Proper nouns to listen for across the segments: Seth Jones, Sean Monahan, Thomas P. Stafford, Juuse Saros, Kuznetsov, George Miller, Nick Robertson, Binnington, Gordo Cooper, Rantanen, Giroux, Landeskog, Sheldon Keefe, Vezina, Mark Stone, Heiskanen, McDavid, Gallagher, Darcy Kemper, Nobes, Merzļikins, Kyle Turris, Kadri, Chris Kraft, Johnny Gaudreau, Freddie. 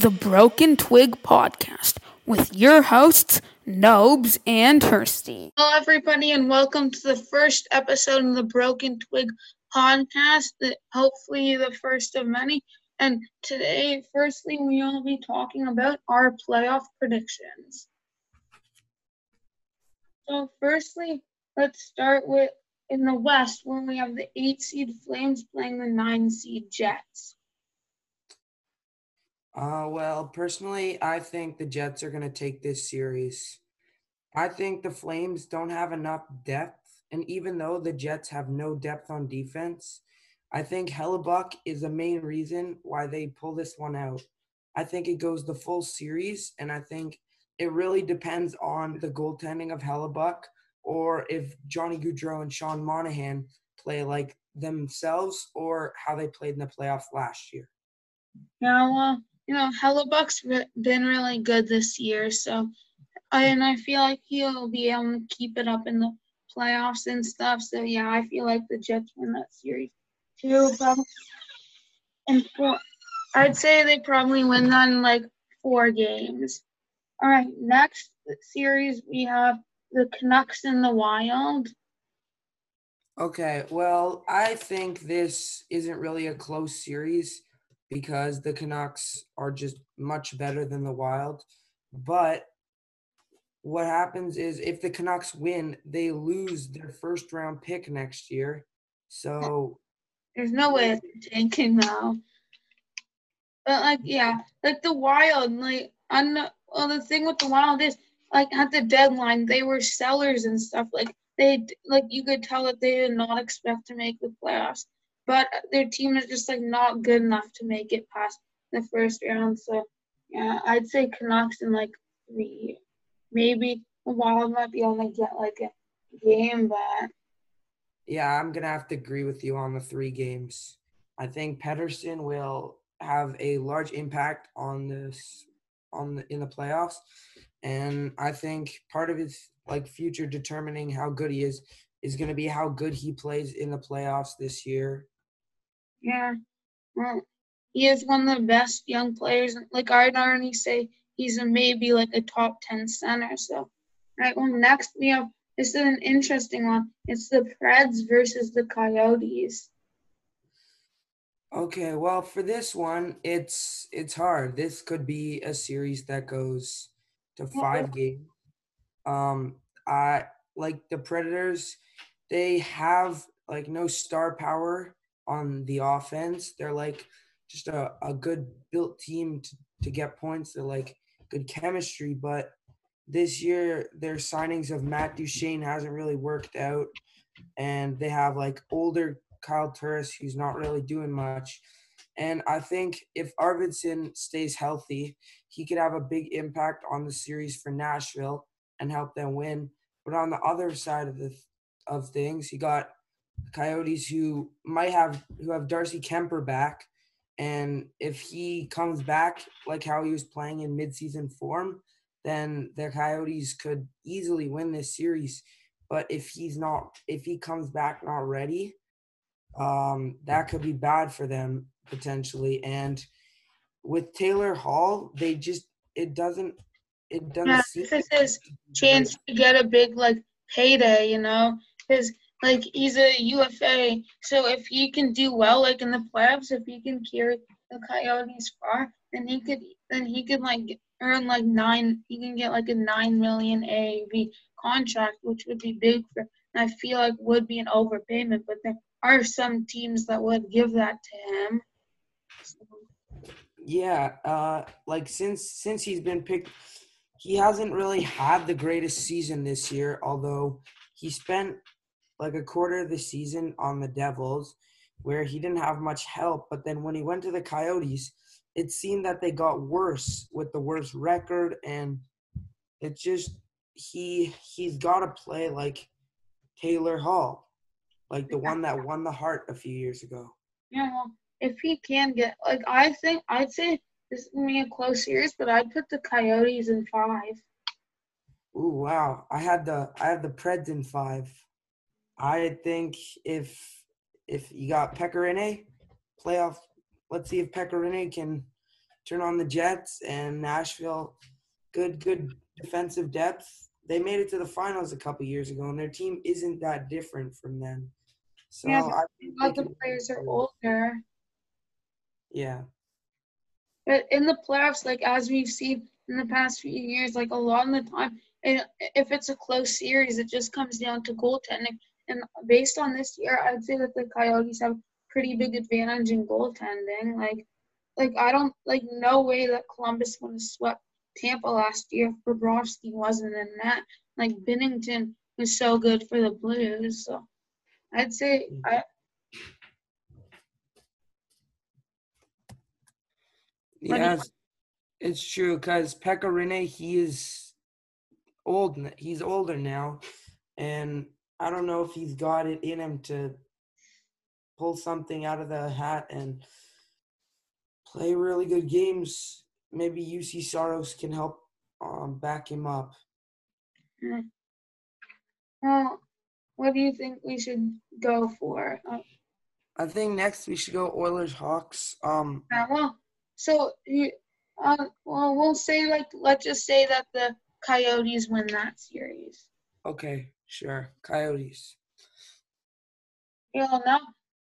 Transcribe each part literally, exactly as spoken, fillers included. the Broken Twig Podcast with your hosts, Nobes and Hursty. Hello, everybody, and welcome to the first episode of the Broken Twig Podcast, hopefully the first of many. And today, firstly, we will be talking about our playoff predictions. So, firstly, let's start with in the West, where we have the eight seed Flames playing the nine seed Jets. Uh, well, personally, I think the Jets are going to take this series. I think the Flames don't have enough depth, and even though the Jets have no depth on defense, I think Hellebuyck is the main reason why they pull this one out. I think it goes the full series, and I think it really depends on the goaltending of Hellebuyck or if Johnny Gaudreau and Sean Monahan play like themselves or how they played in the playoffs last year. Now, uh, you know, Hellebuck's re- been really good this year, so I, and I feel like he'll be able to keep it up in the playoffs and stuff. So, yeah, I feel like the Jets win that series too. Probably. And well, I'd say they probably win that in, like, four games. All right, next series we have the Canucks in the Wild. Okay, well, I think this isn't really a close series, because the Canucks are just much better than the Wild. But what happens is if the Canucks win, they lose their first-round pick next year. So there's no way of tanking now. But, like, yeah, like the Wild, like, I'm not, well, the thing with the Wild is, like, at the deadline, they were sellers and stuff. Like, they, like, you could tell that they did not expect to make the playoffs. But their team is just, like, not good enough to make it past the first round. So, yeah, I'd say Canucks in, like, three. Maybe the Wild might be able to get, like, a game, but... Yeah, I'm going to have to agree with you on the three games. I think Pettersson will have a large impact on this on the, in the playoffs. And I think part of his, like, future determining how good he is is going to be how good he plays in the playoffs this year. Yeah, well, he is one of the best young players. Like, I'd already say he's a maybe, like, a top ten center. So, right, well, next we have – this is an interesting one. It's the Preds versus the Coyotes. Okay, well, for this one, it's it's hard. This could be a series that goes to five games. Um, I like, the Predators, they have, like, no star power on the offense. They're, like, just a, a good built team to, to get points. They're, like, good chemistry. But this year, their signings of Matt Duchene hasn't really worked out. And they have, like, older Kyle Turris, who's not really doing much. And I think if Arvidsson stays healthy, he could have a big impact on the series for Nashville and help them win. But on the other side of the of things, you got Coyotes who might have who have Darcy Kemper back, and if he comes back like how he was playing in midseason form, then the Coyotes could easily win this series. But if he's not, if he comes back not ready, um, that could be bad for them potentially. And with Taylor Hall, they just it doesn't it doesn't. Yeah, seem- this is chance to get a big like payday, you know, because. Like, he's a U F A, so if he can do well, like, in the playoffs, if he can carry the Coyotes far, then he could, then he could like, earn, like, nine, he can get, like, a nine million dollars A A V contract, which would be big for, and I feel like would be an overpayment, but there are some teams that would give that to him. So. Yeah, uh, like, since since he's been picked, he hasn't really had the greatest season this year, although he spent like a quarter of the season on the Devils where he didn't have much help. But then when he went to the Coyotes, it seemed that they got worse with the worst record. And it just, he, he's got to play like Taylor Hall, like the one that won the Hart a few years ago. Yeah, well, if he can get, like, I think, I'd say this is going to be a close series, but I'd put the Coyotes in five. Ooh, wow. I had the, I had the Preds in five. I think if if you got Pekka Rinne, playoff, let's see if Pekka Rinne can turn on the Jets and Nashville. Good, good defensive depth. They made it to the finals a couple years ago, and their team isn't that different from them. So yeah, I think a lot of the players are older. Yeah. But in the playoffs, like as we've seen in the past few years, like a lot of the time, and if it's a close series, it just comes down to goaltending. And based on this year, I'd say that the Coyotes have pretty big advantage in goaltending. Like, like I don't like no way that Columbus would have swept Tampa last year if Bobrovsky wasn't in that. Like Binnington was so good for the Blues, so I'd say I. Yeah, it's true because Pekka Rinne, he is old. He's older now, and I don't know if he's got it in him to pull something out of the hat and play really good games. Maybe Juuse Saros can help um, back him up. Well, what do you think we should go for? Uh, I think next we should go Oilers Hawks. Um, uh, well, so you, um, well, we'll say like let's just say that the Coyotes win that series. Okay, sure, Coyotes. Yeah, now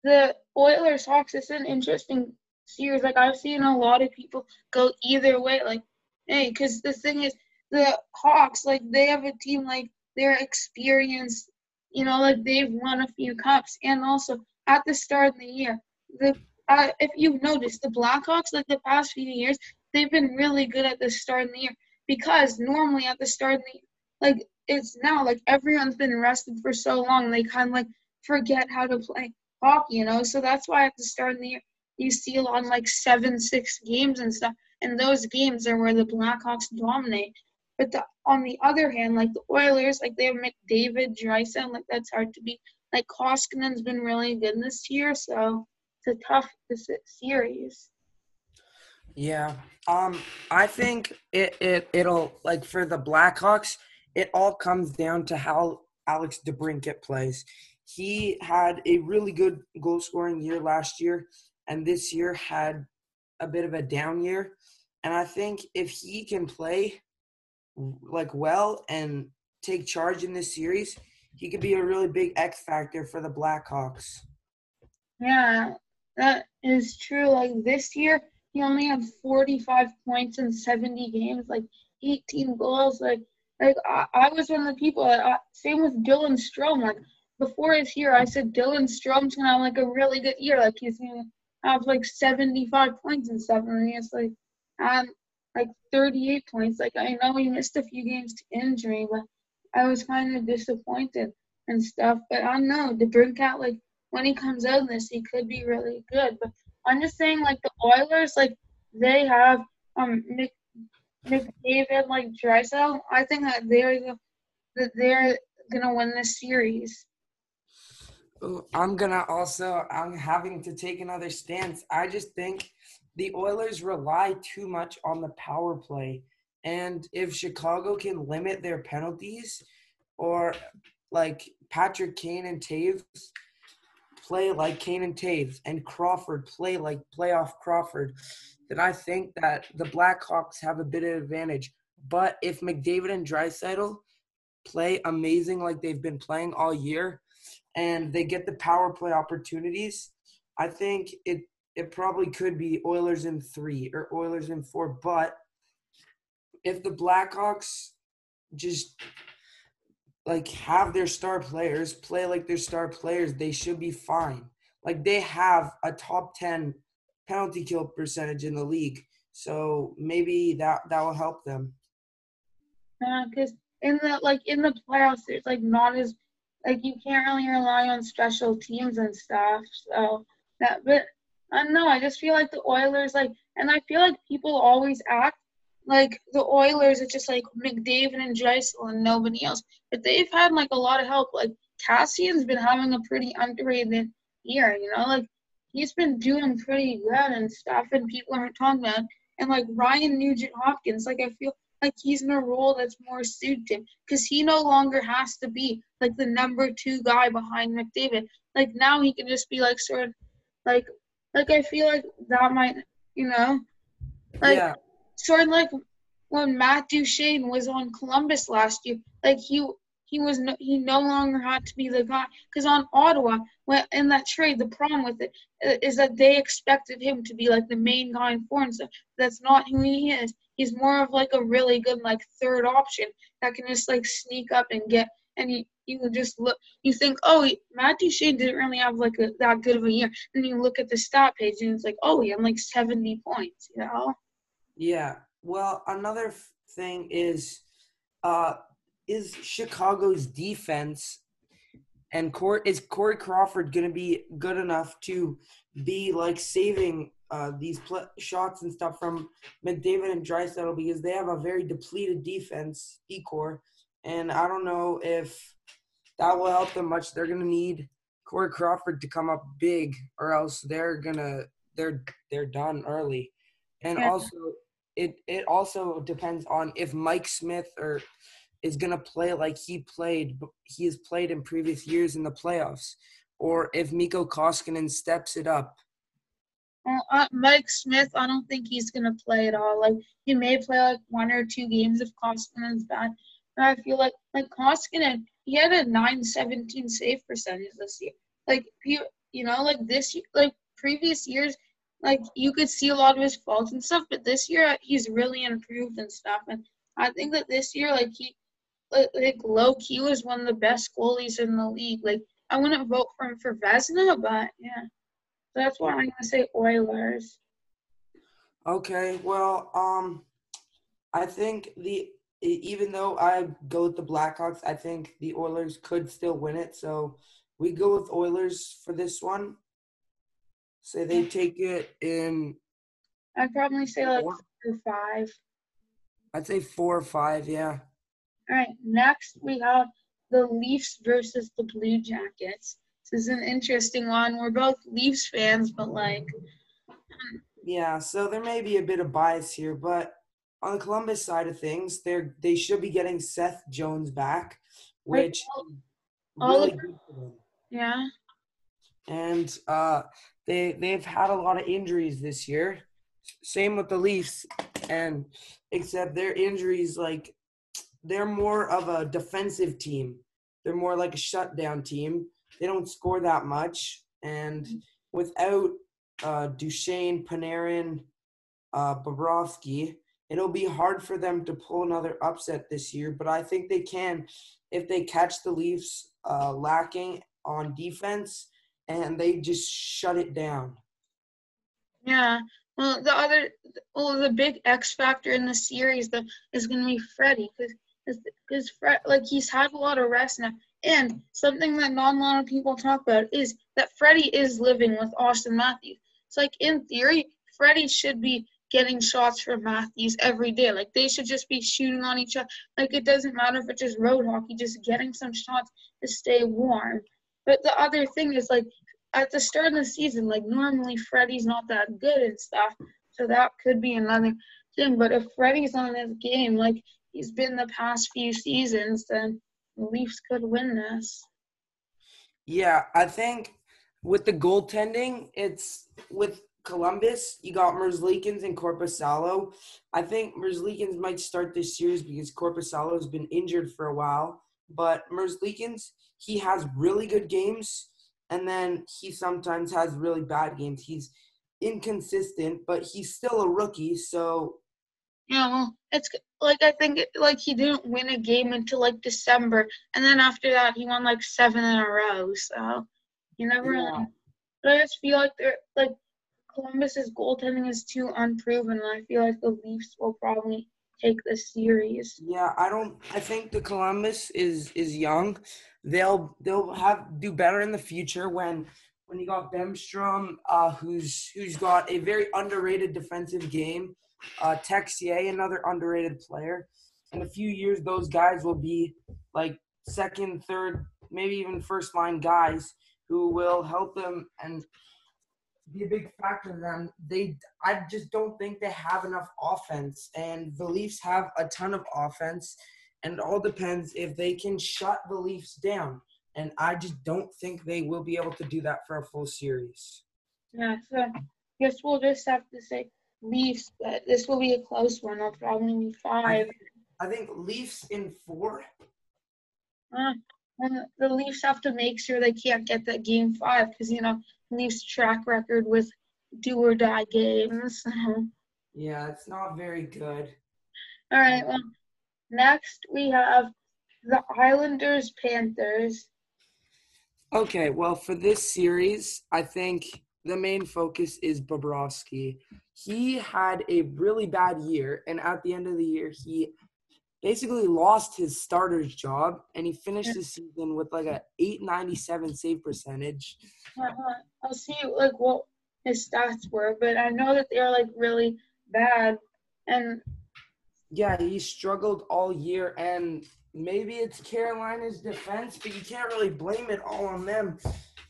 the Oilers Hawks is an interesting series. Like I've seen a lot of people go either way. Like, hey, because the thing is, the Hawks, like they have a team like they're experienced. You know, like they've won a few cups, and also at the start of the year, the uh, if you've noticed, the Blackhawks, like the past few years, they've been really good at the start of the year because normally at the start of the year, like it's now like everyone's been rested for so long they kind of like forget how to play hockey, you know. So that's why at the start of the year. You see a lot of like seven, six games and stuff, and those games are where the Blackhawks dominate. But the, on the other hand, like the Oilers, like they have McDavid, Draisaitl, like that's hard to beat. Like Koskinen's been really good this year, so it's a tough series. Yeah, um, I think it it it'll like for the Blackhawks, it all comes down to how Alex DeBrincat plays. He had a really good goal scoring year last year. And this year had a bit of a down year. And I think if he can play, like, well and take charge in this series, he could be a really big X factor for the Blackhawks. Yeah, that is true. Like, this year, he only had forty-five points in seventy games, like, eighteen goals. Like, like I, I was one of the people. That I, same with Dylan Strom. Like, before his year, I said Dylan Strom's going to have, like, a really good year. Like, he's going to have like seventy-five points and stuff, and he has like um like thirty-eight points. Like I know he missed a few games to injury, but I was kind of disappointed and stuff. But I don't know, DeBrincat, like when he comes out in this, he could be really good. But I'm just saying, like the Oilers, like they have um Nick, McDavid, like Draisaitl. I think that they're that they're gonna win this series. I'm gonna also. I'm having to take another stance. I just think the Oilers rely too much on the power play, and if Chicago can limit their penalties, or like Patrick Kane and Taves play like Kane and Taves, and Crawford play like playoff Crawford, then I think that the Blackhawks have a bit of advantage. But if McDavid and Draisaitl play amazing like they've been playing all year, and they get the power play opportunities, I think it it probably could be Oilers in three or Oilers in four. But if the Blackhawks just, like, have their star players play like their star players, they should be fine. Like, they have a top ten penalty kill percentage in the league. So maybe that, that will help them. Yeah, because in the, like, in the playoffs, there's, like, not as – like, you can't really rely on special teams and stuff. So, that, but I don't know. I just feel like the Oilers, like, and I feel like people always act like the Oilers, it's just like McDavid and Draisaitl and nobody else. But they've had, like, a lot of help. Like, Cassian's been having a pretty underrated year, you know? Like, he's been doing pretty good and stuff, and people aren't talking about it. And, like, Ryan Nugent-Hopkins, like, I feel like he's in a role that's more suited to him because he no longer has to be like the number two guy behind McDavid. Like now he can just be like sort of like like I feel like that might, you know, Like, yeah. Sort of like when Matt Duchene was on Columbus last year, like he he was no, he no longer had to be the guy. Because on Ottawa, when, in that trade, the problem with it is that they expected him to be like the main guy in forward and stuff. That's not who he is. He's more of like a really good like third option that can just like sneak up and get. And you, you can just look. You think, oh, Matt Duchene didn't really have like a, that good of a year. Then you look at the stat page and it's like, oh, he had like seventy points. You know? Yeah. Well, another f- thing is, uh, is Chicago's defense and Cor- is Corey Crawford going to be good enough to be like saving uh, these pl- shots and stuff from McDavid and Draisaitl, because they have a very depleted defense decor. And I don't know if that will help them much. They're gonna need Corey Crawford to come up big, or else they're gonna they're they're done early. And yeah. also, it it also depends on if Mike Smith or is gonna play like he played he has played in previous years in the playoffs, or if Mikko Koskinen steps it up. Well, uh, Mike Smith, I don't think he's gonna play at all. Like he may play like one or two games if Koskinen's bad. I feel like, like Koskinen, he had a nine seventeen save percentage this year. Like, he, you know, like this year, like previous years, like you could see a lot of his faults and stuff, but this year he's really improved and stuff. And I think that this year, like he, like, like low-key was one of the best goalies in the league. Like, I wouldn't vote for him for Vezina, but yeah. So that's why I'm going to say Oilers. Okay, well, um, I think the – even though I go with the Blackhawks, I think the Oilers could still win it. So we go with Oilers for this one. Say they take it in. I'd probably say like four or five. I'd say four or five, yeah. All right, next we have the Leafs versus the Blue Jackets. This is an interesting one. We're both Leafs fans, but like. Yeah, so there may be a bit of bias here, but. On the Columbus side of things, they they should be getting Seth Jones back, which all really of, good for them. Yeah. And uh, they they've had a lot of injuries this year. Same with the Leafs, and except their injuries, like they're more of a defensive team. They're more like a shutdown team. They don't score that much, and without uh, Duchene, Panarin, uh, Bobrovsky. It'll be hard for them to pull another upset this year, but I think they can if they catch the Leafs uh, lacking on defense and they just shut it down. Yeah. Well, the other well, the big X factor in the series though, is going to be Freddie because Fred, like he's had a lot of rest now. And something that not a lot of people talk about is that Freddie is living with Austin Matthews. It's like in theory, Freddie should be getting shots from Matthews every day. Like, they should just be shooting on each other. Like, it doesn't matter if it's just road hockey, just getting some shots to stay warm. But the other thing is, like, at the start of the season, like, normally Freddie's not that good and stuff, so that could be another thing. But if Freddie's on his game, like he's been the past few seasons, then the Leafs could win this. Yeah, I think with the goaltending, it's with – Columbus, you got Merzļikins and Korpisalo. I think Merzļikins might start this series because Korpisalo has been injured for a while. But Merzļikins, he has really good games, and then he sometimes has really bad games. He's inconsistent, but he's still a rookie, so... Yeah, well, it's like I think like he didn't win a game until like December, and then after that he won like seven in a row, so you never yeah. really... But I just feel like they're... like. Columbus's goaltending is too unproven, and I feel like the Leafs will probably take this series. Yeah, I don't. I think the Columbus is is young. They'll they'll have do better in the future when when you got Bemstrom, uh, who's who's got a very underrated defensive game. Uh, Texier, another underrated player. In a few years, those guys will be like second, third, maybe even first line guys who will help them and. Be a big factor to them. They, I just don't think they have enough offense, and the Leafs have a ton of offense, and it all depends if they can shut the Leafs down. And I just don't think they will be able to do that for a full series. Yeah, so I guess we'll just have to say Leafs, but this will be a close one. I'll probably need five. I, I think Leafs in four. Uh, and the Leafs have to make sure they can't get that game five because, you know, Leafs' track record with do-or-die games. Yeah, it's not very good. All right, well, next we have the Islanders-Panthers. Okay, well, for this series, I think the main focus is Bobrovsky. He had a really bad year, and at the end of the year, he basically lost his starter's job, and he finished the season with like a eight ninety-seven save percentage. Uh-huh. I'll see like what his stats were, but I know that they're like really bad. And yeah, he struggled all year, and maybe it's Carolina's defense, but you can't really blame it all on them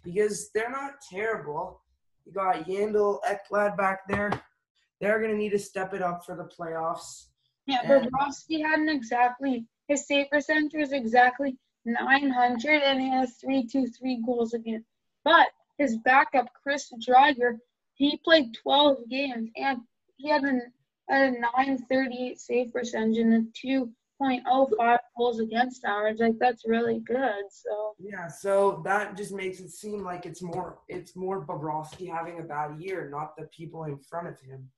because they're not terrible. You got Yandel, Ekblad back there. They're going to need to step it up for the playoffs. Yeah, Bobrovsky hadn't exactly – his save percentage was exactly nine hundred, and he has three two three goals again. But his backup, Chris Driger, he played twelve games, and he had a, a nine thirty-eight save percentage and a two point oh five goals against average. Like, that's really good. So yeah, so that just makes it seem like it's more it's more Bobrovsky having a bad year, not the people in front of him.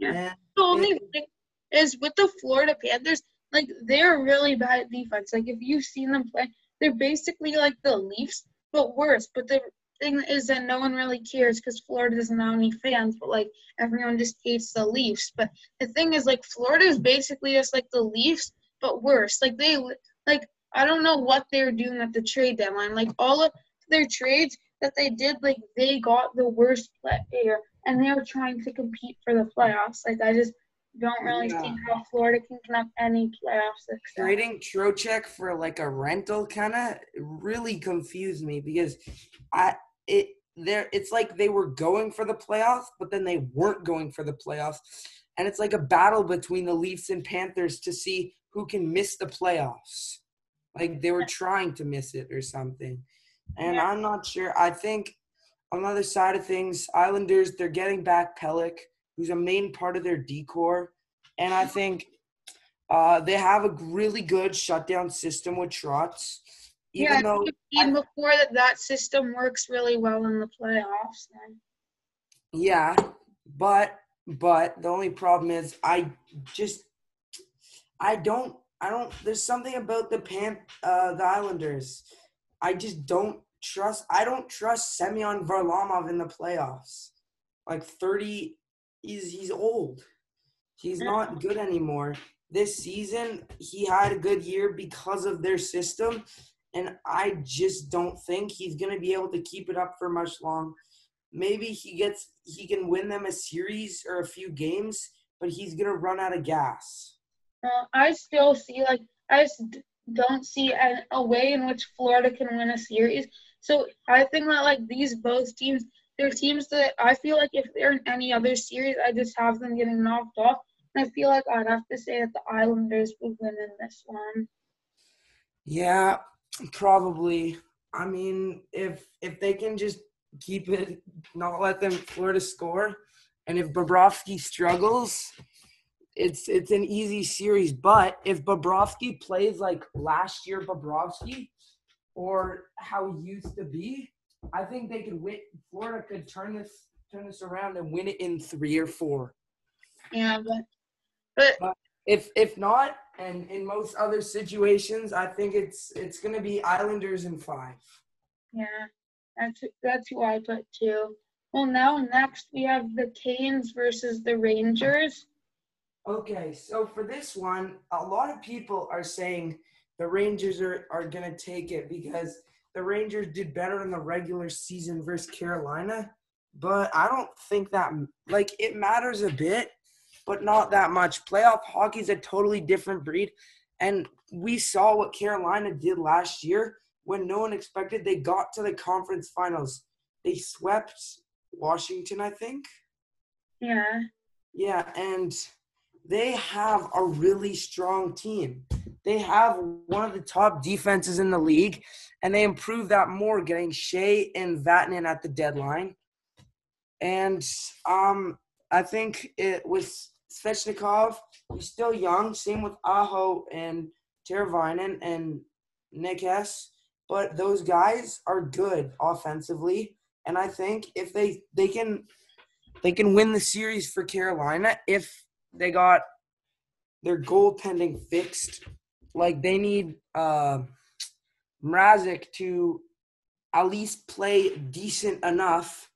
Yeah. And the only it, thing is with the Florida Panthers, like, they're really bad at defense. Like, if you've seen them play, they're basically like the Leafs, but worse. But the thing is that no one really cares because Florida doesn't have any fans, but, like, everyone just hates the Leafs. But the thing is, like, Florida is basically just like the Leafs, but worse. Like, they – like, I don't know what they were doing at the trade deadline. Like, all of their trades that they did, like, they got the worst player, and they were trying to compete for the playoffs. Like, I just – Don't really yeah. see how Florida can come up any playoff success. Trading Trocheck for like a rental kind of really confused me because I it there it's like they were going for the playoffs, but then they weren't going for the playoffs, and it's like a battle between the Leafs and Panthers to see who can miss the playoffs. Like they were trying to miss it or something, and yeah. I'm not sure. I think on the other side of things, Islanders they're getting back Pellick, who's a main part of their decor. And I think uh, they have a really good shutdown system with Trotz. Even yeah, though even before that, that system works really well in the playoffs. Then. Yeah, but but the only problem is I just I don't I don't there's something about the Pan uh, the Islanders. I just don't trust I don't trust Semyon Varlamov in the playoffs. Like thirty. He's he's old. He's not good anymore. This season, he had a good year because of their system, and I just don't think he's going to be able to keep it up for much long. Maybe he gets he can win them a series or a few games, but he's going to run out of gas. Uh, I still see, like, I just don't see a, a way in which Florida can win a series. So I think that, like, these both teams – they're teams that I feel like if they're in any other series, I just have them getting knocked off. And I feel like I'd have to say that the Islanders would win in this one. Yeah, probably. I mean, if if they can just keep it, not let them Florida score, and if Bobrovsky struggles, it's it's an easy series. But if Bobrovsky plays like last year Bobrovsky or how he used to be, I think they could win. Florida could turn this turn this around and win it in three or four. Yeah, but but, but if if not, and in most other situations, I think it's it's going to be Islanders in five. Yeah, that's that's who I put too. Well, now next we have the Canes versus the Rangers. Okay, so for this one, a lot of people are saying the Rangers are are going to take it because the Rangers did better in the regular season versus Carolina, but I don't think that – like, it matters a bit, but not that much. Playoff hockey is a totally different breed, and we saw what Carolina did last year when no one expected they got to the conference finals. They swept Washington, I think. Yeah. Yeah, and they have a really strong team. They have one of the top defenses in the league, and they improved that more, getting Shea and Vatanen at the deadline. And um, I think it was Svechnikov. He's still young. Same with Aho and Teravainen and Nick Hess. But those guys are good offensively. And I think if they, they can they can win the series for Carolina if they got their goaltending fixed. Like, they need uh, Mrazek to at least play decent enough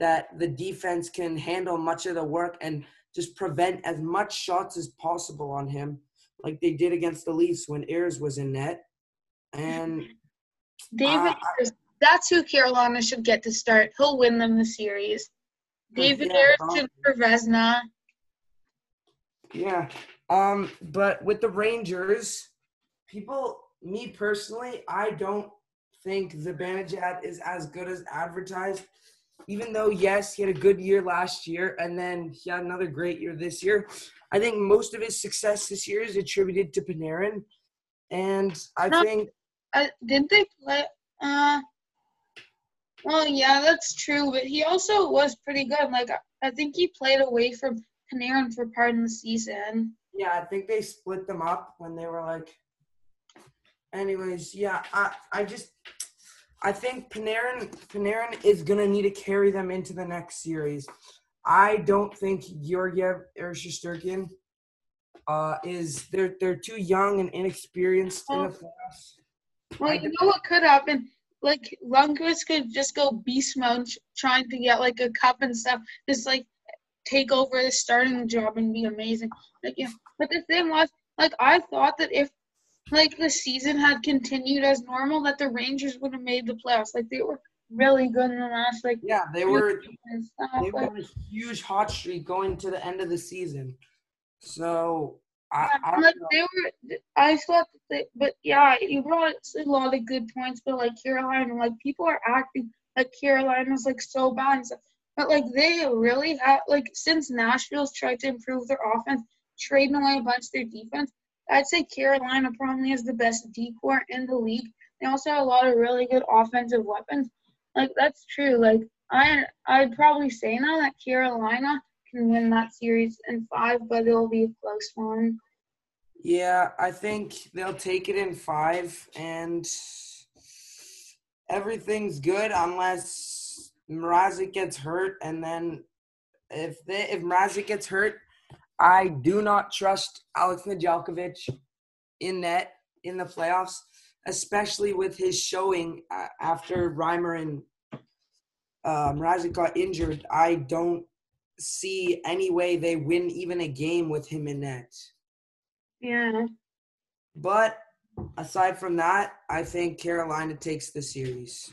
that the defense can handle much of the work and just prevent as much shots as possible on him, like they did against the Leafs when Ayers was in net. And David, uh, that's who Carolina should get to start. He'll win them the series. David yeah, Ayers um, to for Vezina. Yeah. Um, but with the Rangers, people, me personally, I don't think Zibanejad is as good as advertised. Even though, yes, he had a good year last year, and then he had another great year this year. I think most of his success this year is attributed to Panarin. And I no, think uh, – Did they play uh, – well, yeah, that's true. But he also was pretty good. Like, I think he played away from Panarin for part of the season. Yeah, I think they split them up when they were like – anyways, yeah, I, I just – I think Panarin Panarin is going to need to carry them into the next series. I don't think Georgiev or Shesterkin uh, is – they're they're too young and inexperienced oh. in the playoffs. Well, I you know what could happen? Like, Lundqvist could just go beast mode trying to get, like, a cup and stuff. Just, like, take over the starting job and be amazing. Like, yeah. But the thing was, like, I thought that if – like, the season had continued as normal, that the Rangers would have made the playoffs. Like, they were really good in the last, like... Yeah, they were They were on a huge hot streak going to the end of the season. So, I, yeah, I don't like, know. They were... I thought that they... But, yeah, you brought a lot of good points, but, like, Carolina, like, people are acting like Carolina's, like, so bad and stuff. But, like, they really have... Like, since Nashville's tried to improve their offense, trading away a bunch of their defense, I'd say Carolina probably is the best D corps in the league. They also have a lot of really good offensive weapons. Like, that's true. Like, I, I'd probably say now that Carolina can win that series in five, but it'll be a close one. Yeah, I think they'll take it in five, and everything's good unless Mrazek gets hurt. And then if they, if Mrazek gets hurt, I do not trust Alex Nedeljkovic in net in the playoffs, especially with his showing uh, after Reimer and uh, Mrazek got injured. I don't see any way they win even a game with him in net. Yeah. But aside from that, I think Carolina takes the series.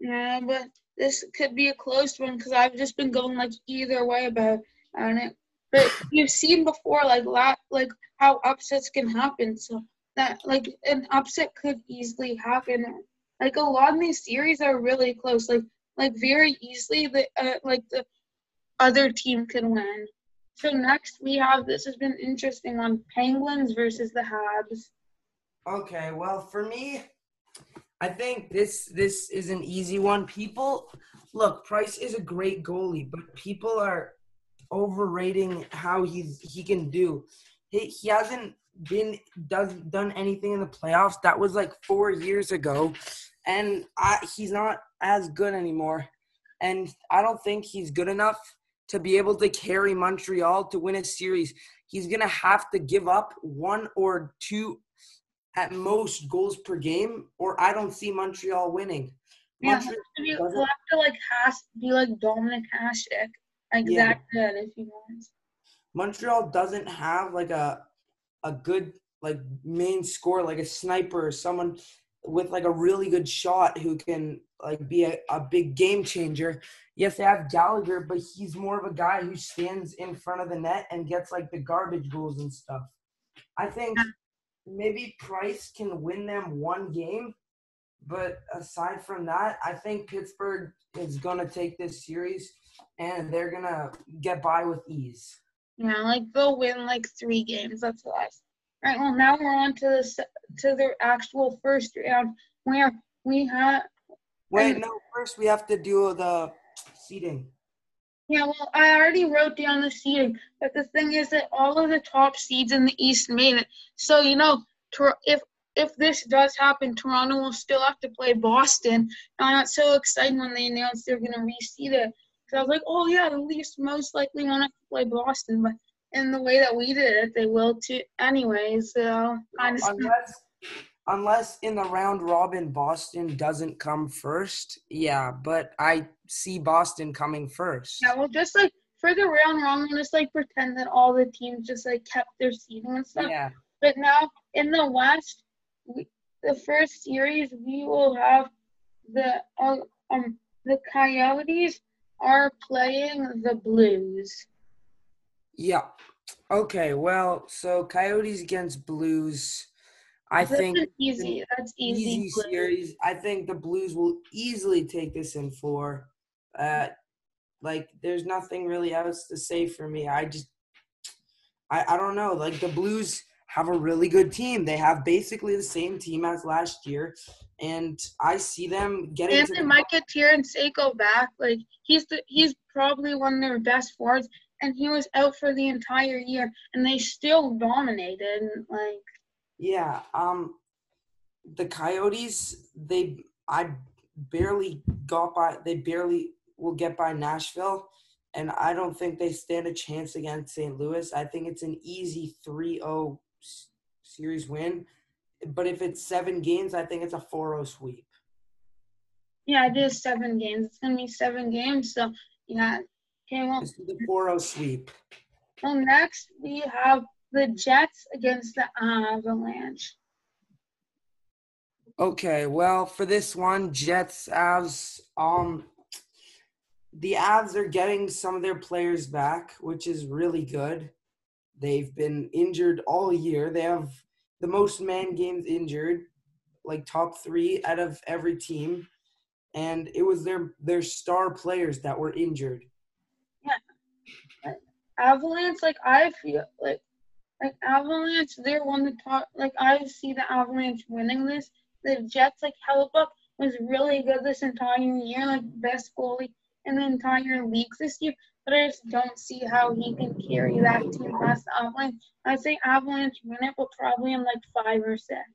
Yeah, but this could be a close one because I've just been going like either way about I don't know. But you've seen before, like, la- like how upsets can happen. So that, like, an upset could easily happen. Like, a lot of these series are really close. Like, like very easily, the uh, like the other team can win. So next we have, this has been interesting, on Penguins versus the Habs. Okay, well, for me, I think this this is an easy one. People, look, Price is a great goalie, but people are overrating how he's he can do. He he hasn't been does done anything in the playoffs. That was like four years ago, and I, he's not as good anymore. And I don't think he's good enough to be able to carry Montreal to win a series. He's gonna have to give up one or two at most goals per game, or I don't see Montreal winning. Yeah, Montreal you have to like has be like Dominic Hasek. Exactly. Yeah. If you want. Montreal doesn't have like a a good like main scorer, like a sniper or someone with like a really good shot who can like be a, a big game changer. Yes, they have Gallagher, but he's more of a guy who stands in front of the net and gets like the garbage goals and stuff. I think maybe Price can win them one game, but aside from that, I think Pittsburgh is gonna take this series. And they're going to get by with ease. Yeah, like they'll win like three games. That's what I said. All right, well, now we're on to the, to the actual first round where we have – Wait, no, first we have to do the seeding. Yeah, well, I already wrote down the seeding, but the thing is that all of the top seeds in the East made it. So, you know, if if this does happen, Toronto will still have to play Boston. And I got so excited when they announced they were going to reseed it. Because I was like, oh, yeah, the Leafs most likely won't have to play Boston. But in the way that we did it, they will too anyway. So, honestly. Unless, unless in the round robin, Boston doesn't come first. Yeah, but I see Boston coming first. Yeah, well, just, like, for the round robin, just, like, pretend that all the teams just, like, kept their seeding and stuff. Yeah. But now in the West, we, the first series, we will have the um, um the Coyotes are playing the Blues. Yeah. Okay, well, so Coyotes against Blues. I this think easy. That's easy. Easy series. I think the Blues will easily take this in four. Uh, like, there's nothing really else to say for me. I just, I, I don't know. Like, the Blues have a really good team. They have basically the same team as last year, and I see them getting. And they might get Tyron Seiko back. Like, he's the, he's probably one of their best forwards, and he was out for the entire year, and they still dominated. Like. Yeah, um, the Coyotes, they I barely got by. They barely will get by Nashville, and I don't think they stand a chance against Saint Louis. I think it's an easy three oh series win, but if it's seven games, I think it's a four oh sweep. Yeah, it is seven games. It's gonna be seven games, so yeah. Okay, well, this is the four oh sweep. Well, next we have the Jets against the Avalanche. Okay, well, for this one, Jets, Avs, um, the Avs are getting some of their players back, which is really good. They've been injured all year. They have the most man games injured, like top three out of every team. And it was their, their star players that were injured. Yeah. Avalanche, like, I feel like, Like, Avalanche, they're one of the top – like, I see the Avalanche winning this. The Jets, like, Hellebuyck was really good this entire year, like, best goalie in the entire league this year. But I just don't see how he can carry that team past the Avalanche. I'd say Avalanche win it, but probably in, like, five or six.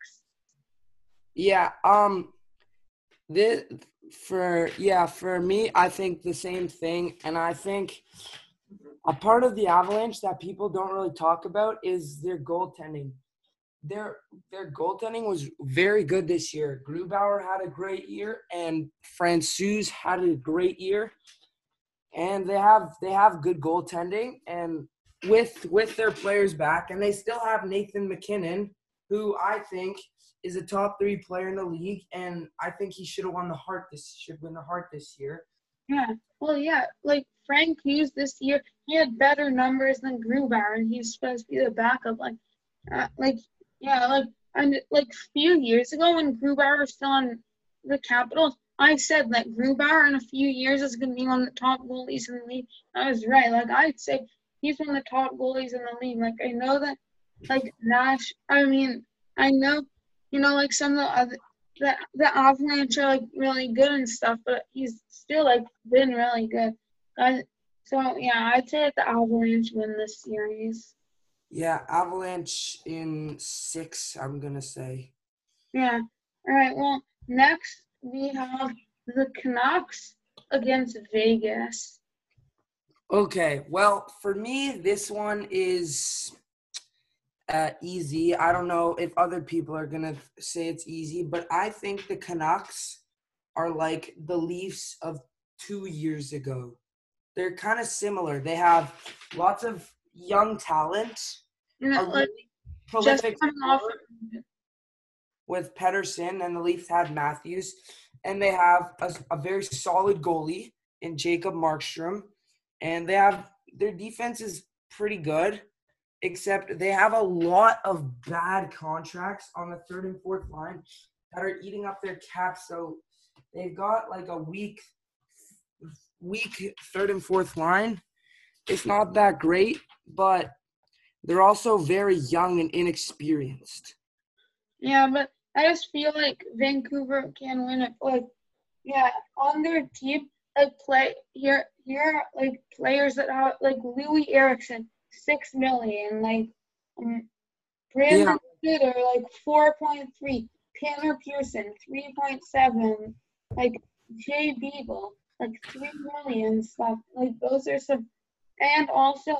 Yeah, um, this, for – yeah, for me, I think the same thing, and I think – a part of the Avalanche that people don't really talk about is their goaltending. Their their goaltending was very good this year. Grubauer had a great year, and Francouz had a great year. And they have they have good goaltending, and with with their players back, and they still have Nathan McKinnon, who I think is a top three player in the league, and I think he should have won the Hart this should win the Hart this year. Yeah, well, yeah, like Frank Hughes this year, he had better numbers than Grubauer, and he's supposed to be the backup. Like, uh, like, yeah, like, and like a few years ago when Grubauer was still on the Capitals, I said that Grubauer in a few years is going to be one of the top goalies in the league. I was right. Like, I'd say he's one of the top goalies in the league. Like, I know that, like, Nash. I mean, I know, you know, like some of the other. The, the Avalanche are, like, really good and stuff, but he's still, like, been really good. I, so, yeah, I'd say that the Avalanche win this series. Yeah, Avalanche in six, I'm going to say. Yeah. All right, well, next we have the Canucks against Vegas. Okay, well, for me, this one is – Uh, easy. I don't know if other people are going to say it's easy, but I think the Canucks are like the Leafs of two years ago. They're kind of similar. They have lots of young talent. Yeah, a like, really prolific with Pettersson, and the Leafs have Matthews, and they have a, a very solid goalie in Jacob Markstrom, and they have their defense is pretty good. Except they have a lot of bad contracts on the third and fourth line that are eating up their cap. So they've got like a weak, weak third and fourth line. It's not that great, but they're also very young and inexperienced. Yeah, but I just feel like Vancouver can win it. Like, yeah, on their team, like play here here are, like players that are like Louis Eriksson, six million, like um, Brandon yeah. Sutter, like four point three, Tanner Pearson, three point seven, like Jay Beagle, like three million stuff. Like those are some, and also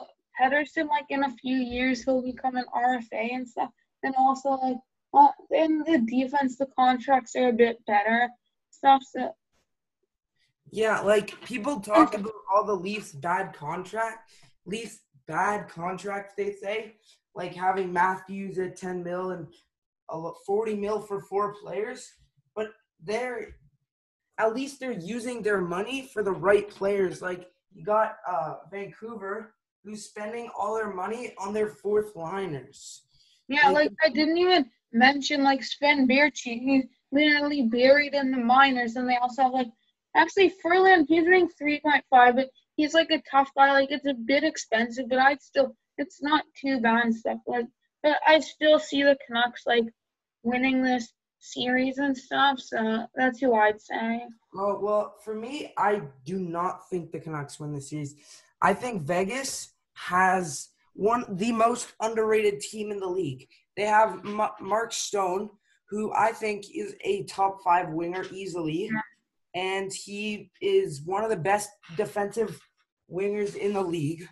Pettersson, like in a few years he'll become an R F A and stuff. And also like uh, in the defense, the contracts are a bit better stuff. So. Yeah, like people talk about all the Leafs bad contract, Leafs bad contracts they say, like having Matthews at ten mil and forty mil for four players, but they're at least they're using their money for the right players. Like you got uh, Vancouver, who's spending all their money on their fourth liners. Yeah, like, like I didn't even mention like Sven Bjerchi, he's literally buried in the minors, and they also have like. Actually, Furlan, he's doing three point five, but he's, like, a tough guy. Like, it's a bit expensive, but I'd still – it's not too bad and stuff. Like, but I still see the Canucks, like, winning this series and stuff, so that's who I'd say. Well, well, for me, I do not think the Canucks win the series. I think Vegas has one the most underrated team in the league. They have M- Mark Stone, who I think is a top five winger easily. Yeah. And he is one of the best defensive wingers in the league.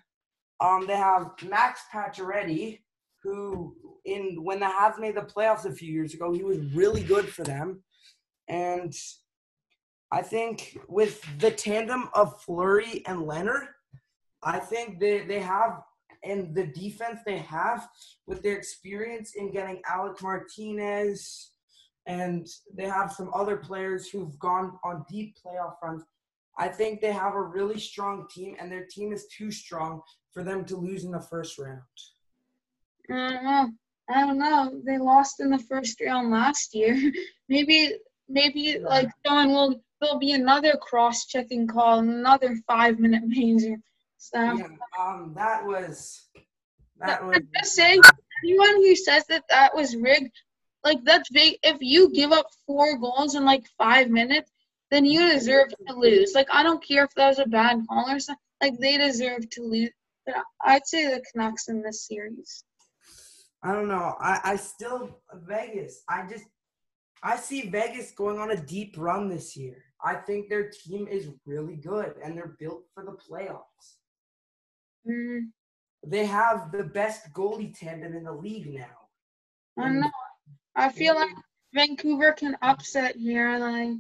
Um, they have Max Pacioretty, who in when the Habs made the playoffs a few years ago, he was really good for them. And I think with the tandem of Fleury and Leonard, I think they, they have, and the defense they have, with their experience in getting Alec Martinez, and they have some other players who've gone on deep playoff runs. I think they have a really strong team, and their team is too strong for them to lose in the first round. I don't know. I don't know. They lost in the first round last year. maybe, maybe yeah. like someone will. There'll be another cross-checking call, another five-minute major. So yeah, um, that was. That was. I'm just saying, anyone who says that that was rigged. Like, that's big. If you give up four goals in, like, five minutes, then you deserve to lose. Like, I don't care if that was a bad call or something. Like, they deserve to lose. But I'd say the Canucks in this series. I don't know. I, I still – Vegas. I just – I see Vegas going on a deep run this year. I think their team is really good, and they're built for the playoffs. Mm. They have the best goalie tandem in the league now. I know. I feel like Vancouver can upset here. Like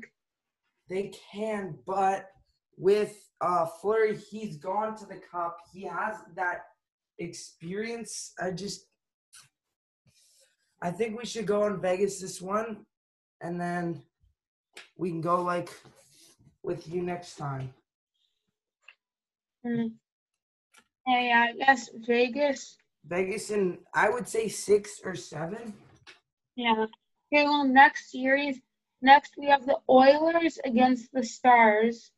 they can, but with uh, Fleury, he's gone to the Cup. He has that experience. I just, I think we should go on Vegas this one, and then we can go like with you next time. Hmm. Hey, I guess Vegas. Vegas, and I would say six or seven. Yeah. Okay, well, next series, next we have the Oilers against the Stars.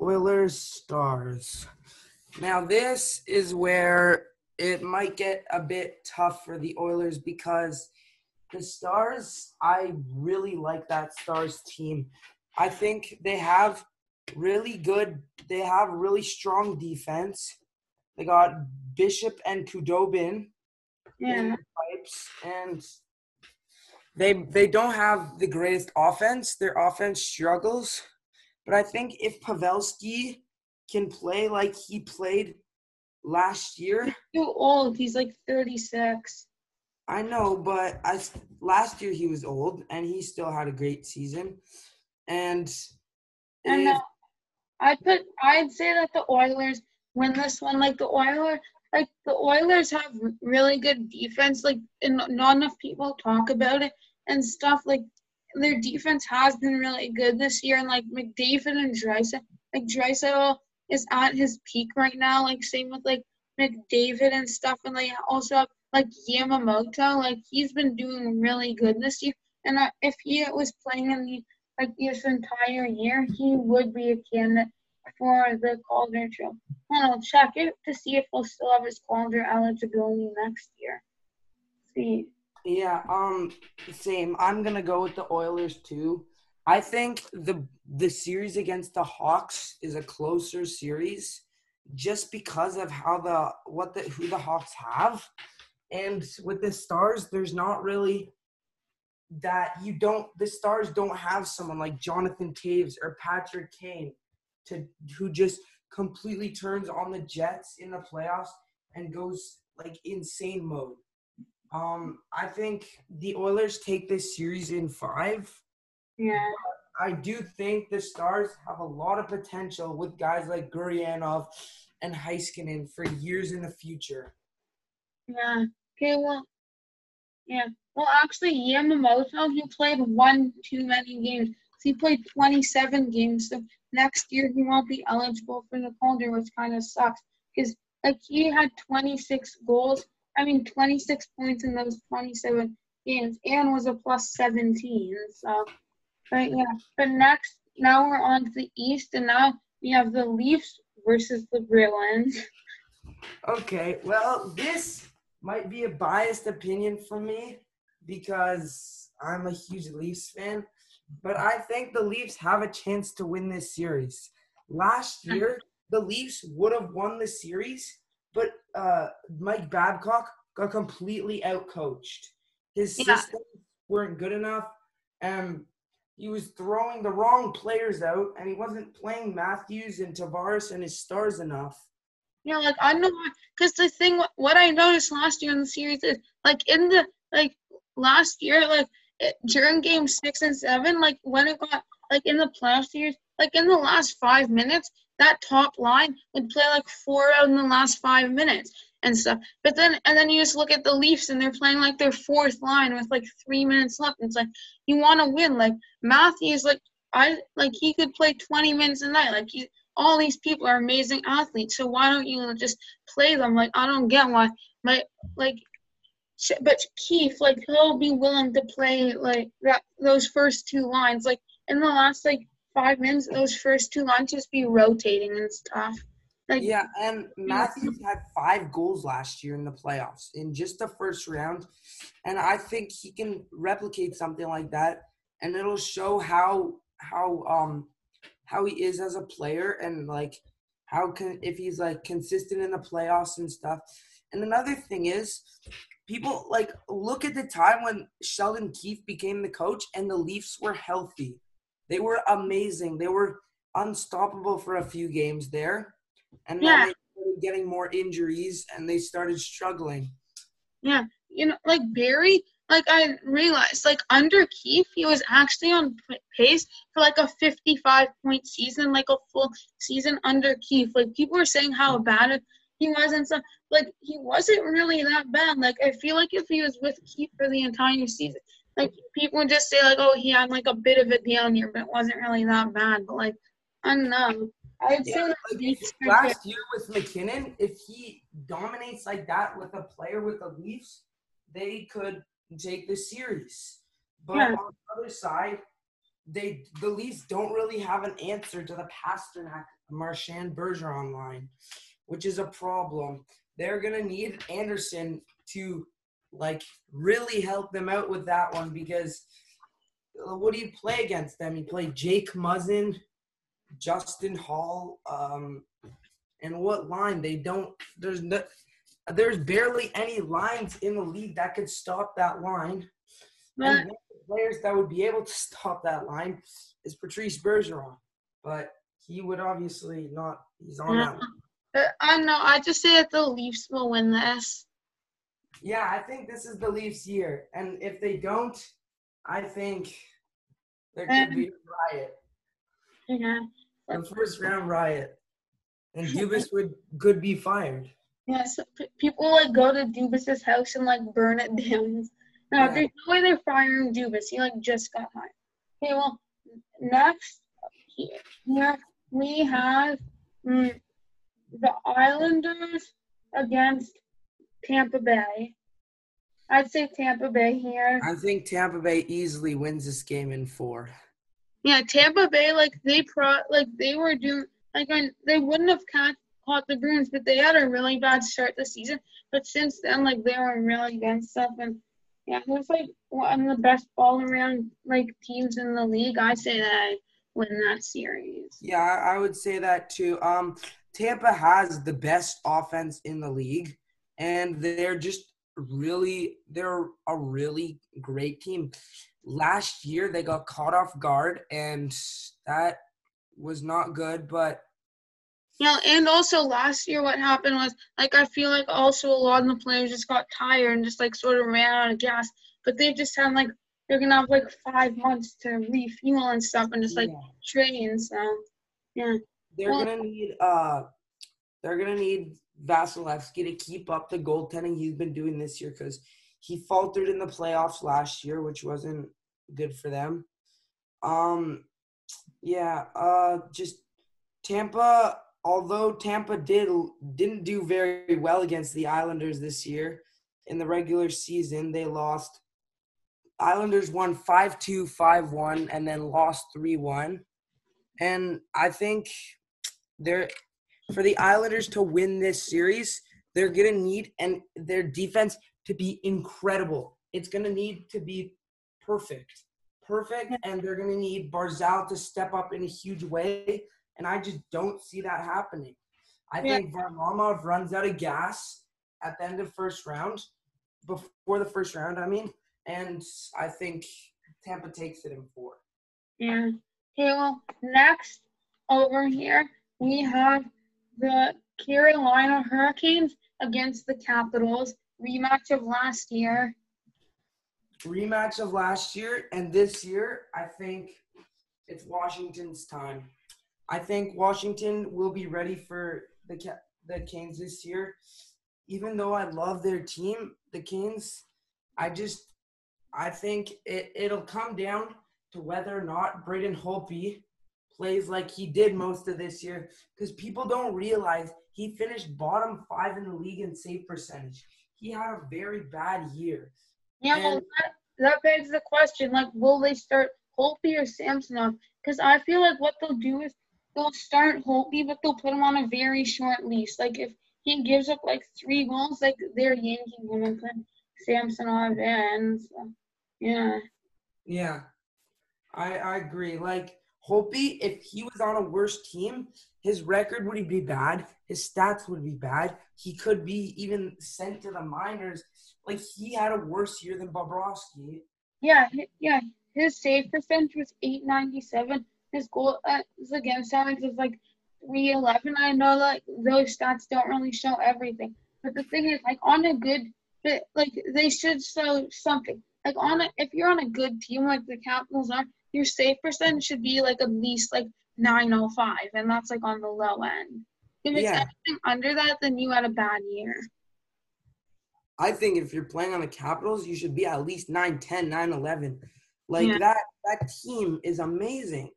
Oilers, Stars. Now, this is where it might get a bit tough for the Oilers because the Stars, I really like that Stars team. I think they have really good, they have really strong defense. They got Bishop and Kudobin. Yeah. And they they don't have the greatest offense. Their offense struggles. But I think if Pavelski can play like he played last year. He's too old. He's like thirty-six. I know, but I, last year he was old, and he still had a great season. And and uh, I'd put I'd say that the Oilers win this one. Like the Oilers. Like, the Oilers have really good defense, like, and not enough people talk about it and stuff. Like, their defense has been really good this year, and, like, McDavid and Draisaitl, like, Draisaitl is at his peak right now. Like, same with, like, McDavid and stuff, and they also have, like, Yamamoto. Like, he's been doing really good this year, and uh, if he was playing in the, like, this entire year, he would be a candidate for the Calder Trophy. And I'll check it to see if we'll still have his Calder eligibility next year. See. Yeah, um, same. I'm going to go with the Oilers, too. I think the the series against the Hawks is a closer series just because of how the what the who the Hawks have. And with the Stars, there's not really that you don't the Stars don't have someone like Jonathan Taves or Patrick Kane to who just completely turns on the Jets in the playoffs and goes like insane mode. Um, I think the Oilers take this series in five. Yeah. I do think the Stars have a lot of potential with guys like Gurianov and Heiskanen for years in the future. Yeah. Okay, well, yeah. Well, actually, Yamamoto, he played one too many games. So he played twenty-seven games. So next year he won't be eligible for the Calder, which kind of sucks. Because, like, he had twenty-six goals. I mean, twenty-six points in those twenty-seven games. And was a plus seventeen. So, but, yeah. But next, now we're on to the East. And now we have the Leafs versus the Bruins. Okay, well, this might be a biased opinion for me because I'm a huge Leafs fan, but I think the Leafs have a chance to win this series. Last year, the Leafs would have won the series, but uh, Mike Babcock got completely outcoached. His yeah. systems weren't good enough, and he was throwing the wrong players out, and he wasn't playing Matthews and Tavares and his stars enough. Yeah, like, I don't know why, because the thing, what I noticed last year in the series is, like, in the, like, last year, like, it, during game six and seven, like, when it got, like, in the playoff series, like, in the last five minutes, that top line would play, like, four out in the last five minutes and stuff. But then, and then you just look at the Leafs, and they're playing, like, their fourth line with, like, three minutes left. And it's like, you want to win. Like, Matthews, like, I, like, he could play twenty minutes a night. Like, he. All these people are amazing athletes, so why don't you just play them? Like, I don't get why. My, like, but Keefe, like, he'll be willing to play, like, that those first two lines. Like, in the last, like, five minutes, those first two lines just be rotating and stuff. Like, yeah, and Matthews had five goals last year in the playoffs in just the first round, and I think he can replicate something like that, and it'll show how how – um. how he is as a player and, like, how can – if he's, like, consistent in the playoffs and stuff. And another thing is people, like, look at the time when Sheldon Keefe became the coach and the Leafs were healthy. They were amazing. They were unstoppable for a few games there. And then yeah. they started getting more injuries and they started struggling. Yeah. You know, like, Barry – like, I realized, like, under Keefe, he was actually on pace for, like, a fifty-five-point season, like, a full season under Keefe. Like, people were saying how bad it, he was and stuff. Like, he wasn't really that bad. Like, I feel like if he was with Keefe for the entire season, like, people would just say, like, oh, he had, like, a bit of a down year, but it wasn't really that bad. But, like, I don't know. I'd yeah, say like, like last year with McKinnon, if he dominates like that with a player with the Leafs, they could – take this series. But yeah. on the other side, they the Leafs don't really have an answer to the Pasternak, Marchand, Bergeron line, which is a problem. They're going to need Anderson to, like, really help them out with that one because what do you play against them? You play Jake Muzzin, Justin Hall, um, and what line? They don't – there's no – There's barely any lines in the league that could stop that line. But, and one of the players that would be able to stop that line is Patrice Bergeron. But he would obviously not – he's on that one. I know. I just say that the Leafs will win this. Yeah, I think this is the Leafs' year. And if they don't, I think there could um, be a riot. Yeah. The first-round riot. And Dubas would could be fired. Yeah, so p- people, like, go to Dubas's house and, like, burn it down. No, yeah. There's no way they're firing Dubas. He, like, just got hired. Okay, well, next here we have mm, the Islanders against Tampa Bay. I'd say Tampa Bay here. I think Tampa Bay easily wins this game in four. Yeah, Tampa Bay, like, they pro- like they were doing – like, they wouldn't have caught – caught the Bruins, but they had a really bad start this season. But since then, like, they were really good stuff, and Yeah, there's like one of the best all around like teams in the league. I say that win that series. Yeah, I would say that too. Um, Tampa has the best offense in the league, and they're just really they're a really great team. Last year they got caught off guard, and that was not good. But yeah, and also last year what happened was, like, I feel like also a lot of the players just got tired and just, like, sort of ran out of gas. But they just had, like, they're going to have, like, five months to refuel and stuff and just, like, yeah. train. So, yeah. They're well, going to need uh, – they're going to need Vasilevsky to keep up the goaltending he's been doing this year, because he faltered in the playoffs last year, which wasn't good for them. Um, yeah, uh, just Tampa – although Tampa did, didn't do very well against the Islanders this year, in the regular season they lost. Islanders won five two, five one, and then lost three one. And I think they're, for the Islanders to win this series, they're going to need and their defense to be incredible. It's going to need to be perfect. Perfect, and they're going to need Barzal to step up in a huge way. And I just don't see that happening. I yeah. think Varlamov runs out of gas at the end of first round, before the first round, I mean. And I think Tampa takes it in four. Yeah. Okay, well, next over here, we have the Carolina Hurricanes against the Capitals. Rematch of last year. Rematch of last year. And this year, I think it's Washington's time. I think Washington will be ready for the the Canes this year. Even though I love their team, the Canes, I just I think it, it'll come down to whether or not Braden Holtby plays like he did most of this year, because people don't realize he finished bottom five in the league in save percentage. He had a very bad year. Yeah, and, well, that, that begs the question, like, will they start Holtby or Samsonov? Because I feel like what they'll do is they'll start Holtby, but they'll put him on a very short leash. Like, if he gives up, like, three goals, like, they're yanking him and putting Samsonov in. So, yeah. Yeah. I, I agree. Like, Holtby, if he was on a worse team, his record would be bad. His stats would be bad. He could be even sent to the minors. Like, he had a worse year than Bobrovsky. Yeah, yeah. His save percentage was eight ninety-seven. His goal uh, against Alex is like three eleven. I know like those stats don't really show everything, but the thing is, like, on a good, like, they should show something. Like, on a, if you're on a good team like the Capitals are, your save percentage should be like at least like nine oh five, and that's like on the low end. If it's yeah. anything under that, then you had a bad year. I think if you're playing on the Capitals, you should be at least nine ten, nine eleven. Like, yeah. that that team is amazing.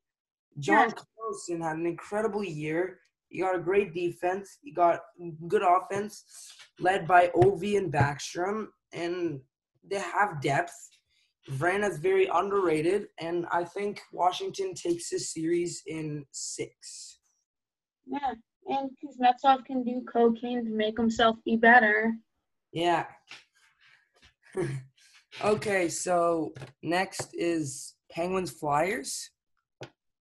John yeah. Carlson had an incredible year. You got a great defense. You got good offense led by Ovi and Backstrom. And they have depth. Vrana's very underrated. And I think Washington takes this series in six. Yeah, and Kuznetsov can do cocaine to make himself be better. Yeah. Okay, so next is Penguins Flyers.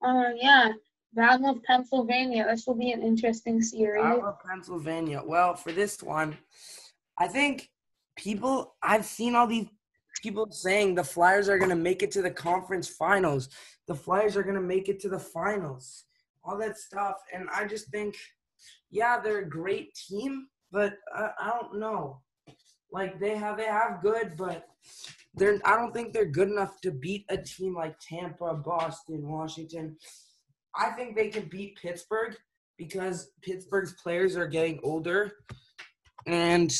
Uh, yeah, Battle of Pennsylvania. This will be an interesting series. Battle of Pennsylvania. Well, for this one, I think people – I've seen all these people saying the Flyers are going to make it to the conference finals. The Flyers are going to make it to the finals. All that stuff. And I just think, yeah, they're a great team, but I, I don't know. Like, they have they have good, but they're I don't think they're good enough to beat a team like Tampa, Boston, Washington. I think they can beat Pittsburgh because Pittsburgh's players are getting older. And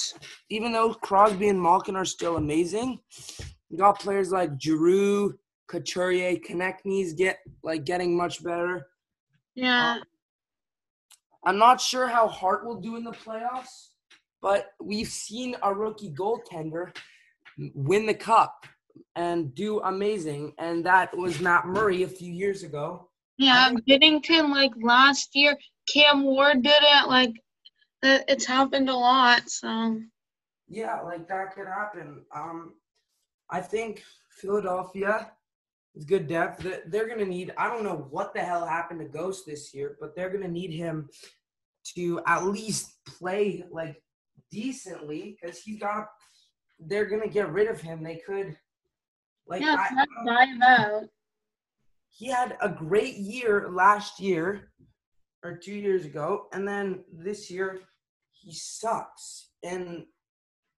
even though Crosby and Malkin are still amazing, you got players like Giroux, Couturier, Konechny's get like getting much better. Yeah. Um, I'm not sure how Hart will do in the playoffs. But we've seen a rookie goaltender win the cup and do amazing, and that was Matt Murray a few years ago. Yeah, Binnington, like, last year, Cam Ward did it. Like, it's happened a lot, so. Yeah, like, that could happen. Um, I think Philadelphia, it's good depth. They're going to need – I don't know what the hell happened to Ghost this year, but they're going to need him to at least play, like, decently because he's got – they're going to get rid of him. They could – like yeah, I, not him out. He had a great year last year or two years ago, and then this year he sucks. And –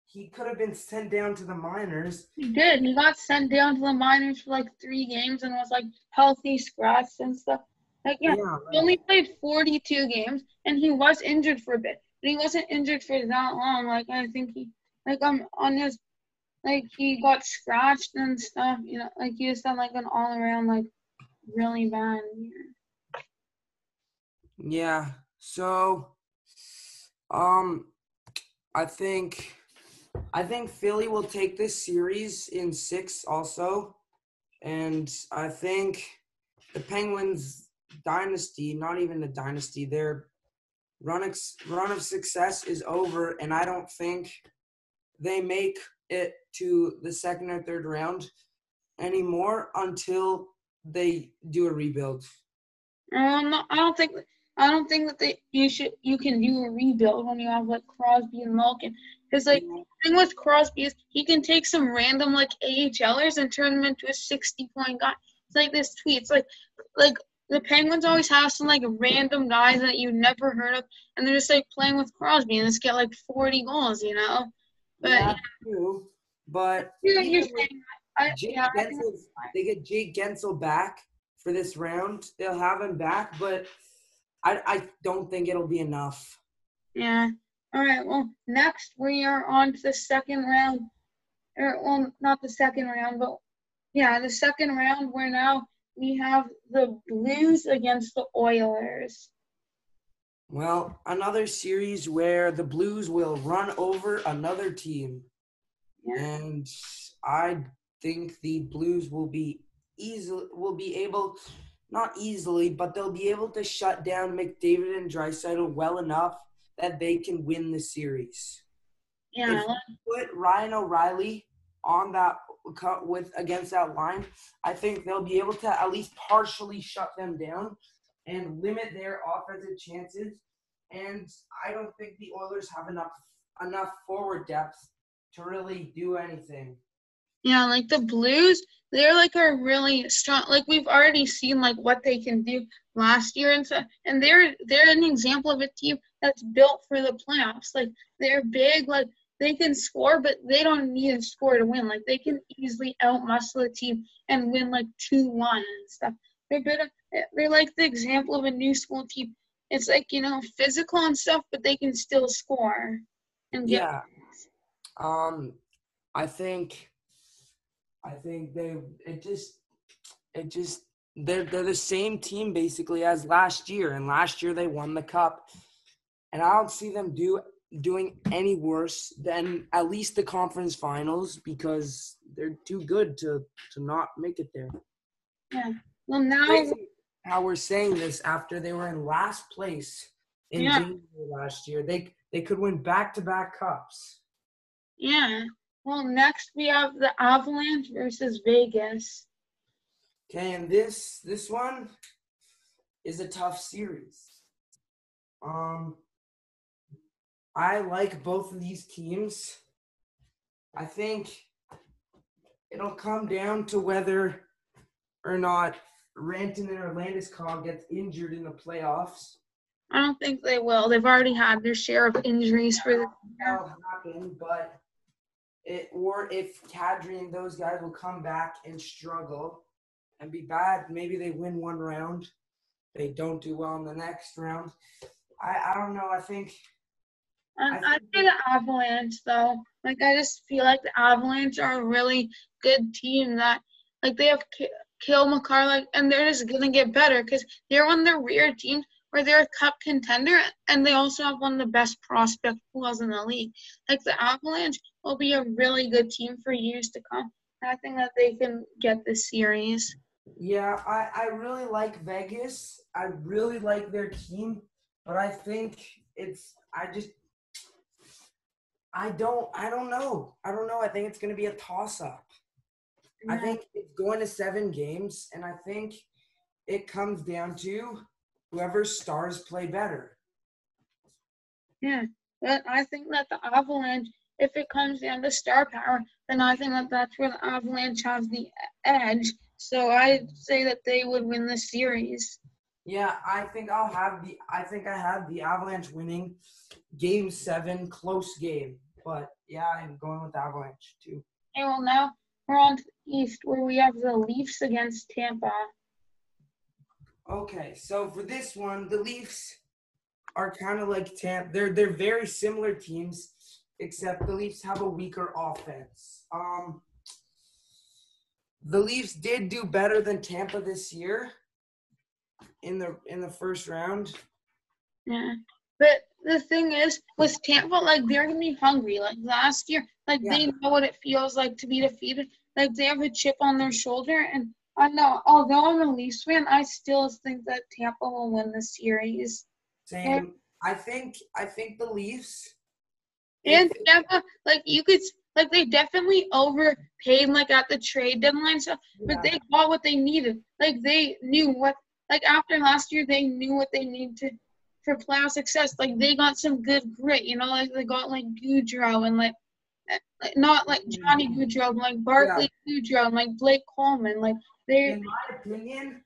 he could have been sent down to the minors. He did. He got sent down to the minors for, like, three games and was, like, healthy, scratched and stuff. Like, yeah, yeah he only played forty-two games, and he was injured for a bit. But he wasn't injured for that long. Like, I think he – like, um, on his – like, he got scratched and stuff. You know, like, he just had, like, an all-around, like, really bad year. Yeah. So, um, I think – I think Philly will take this series in six also. And I think the Penguins dynasty, not even the dynasty, their run, ex- run of success is over. And I don't think they make it to the second or third round anymore until they do a rebuild. Um, I don't think I don't think that they you should you can do a rebuild when you have like Crosby and Malkin. Because, like, the thing with Crosby is he can take some random, like, AHLers and turn them into a sixty-point guy. It's like this tweet. It's like, like, the Penguins always have some, like, random guys that you never heard of, and they're just, like, playing with Crosby and just get, like, forty goals, you know? But, yeah, you know, true. But you you're saying, I, yeah, Gensel, they get Jake Gensel back for this round. They'll have him back, but I, I don't think it'll be enough. Yeah. All right, well, next we are on to the second round. Or, well, not the second round, but, yeah, the second round where now we have the Blues against the Oilers. Well, another series where the Blues will run over another team. Yeah. And I think the Blues will be easily will be able, not easily, but they'll be able to shut down McDavid and Draisaitl well enough that they can win the series. Yeah. If you put Ryan O'Reilly on that cut with against that line, I think they'll be able to at least partially shut them down and limit their offensive chances. And I don't think the Oilers have enough enough forward depth to really do anything. Yeah, like the Blues, they're like a really strong. Like we've already seen like what they can do last year and stuff. And they're they're an example of a team that's built for the playoffs. Like they're big, like they can score, but they don't need to score to win. Like they can easily outmuscle a team and win like two one and stuff. They're bit of, they're like the example of a new school team. It's like, you know, physical and stuff, but they can still score and get yeah. Um, I think I think they it just it just they're they're the same team basically as last year, and last year they won the cup. And I don't see them do doing any worse than at least the conference finals because they're too good to, to not make it there. Yeah. Well, now – how we're saying this after they were in last place in yeah. January last year. They they could win back-to-back cups. Yeah. Well, next we have the Avalanche versus Vegas. Okay, and this this one is a tough series. Um. I like both of these teams. I think it'll come down to whether or not Rantanen or Landeskog gets injured in the playoffs. I don't think they will. They've already had their share of injuries for the that'll happen, but it or if Kadri and those guys will come back and struggle and be bad, maybe they win one round. They don't do well in the next round. I, I don't know. I think Um, I'd say the Avalanche, though. Like, I just feel like the Avalanche are a really good team that, like, they have K- Kale McCarr, like, and they're just going to get better because they're one of the rare teams where they're a cup contender, and they also have one of the best prospect pools in the league. Like, the Avalanche will be a really good team for years to come. And I think that they can get this series. Yeah, I, I really like Vegas. I really like their team, but I think it's – I just – I don't I don't know. I don't know. I think it's going to be a toss-up. I think it's going to seven games, and I think it comes down to whoever stars play better. Yeah, but I think that the Avalanche, if it comes down to star power, then I think that that's where the Avalanche have the edge. So I'd say that they would win the series. Yeah, I think I'll have the. I think I have the Avalanche winning Game Seven, close game. But yeah, I'm going with the Avalanche too. Okay, well now we're on to the East, where we have the Leafs against Tampa. Okay, so for this one, the Leafs are kind of like Tampa. They're they're very similar teams, except the Leafs have a weaker offense. Um, the Leafs did do better than Tampa this year in the in the first round. Yeah, but the thing is, with Tampa, like, they're gonna be hungry. Like last year, like yeah. they know what it feels like to be defeated. Like they have a chip on their shoulder, and I know, although I'm a Leafs fan, I still think that Tampa will win the series. Same. And, I think I think the Leafs. And Tampa, like, you could, like, they definitely overpaid, like, at the trade deadline stuff, but yeah. they got what they needed. Like, they knew what, like, after last year, they knew what they needed to, for playoff success. Like, they got some good grit, you know, like, they got, like, Gaudreau and, like, like not, like, Johnny Gaudreau, but, like, Barkley yeah. Gaudreau and, like, Blake Coleman. Like, they In my opinion,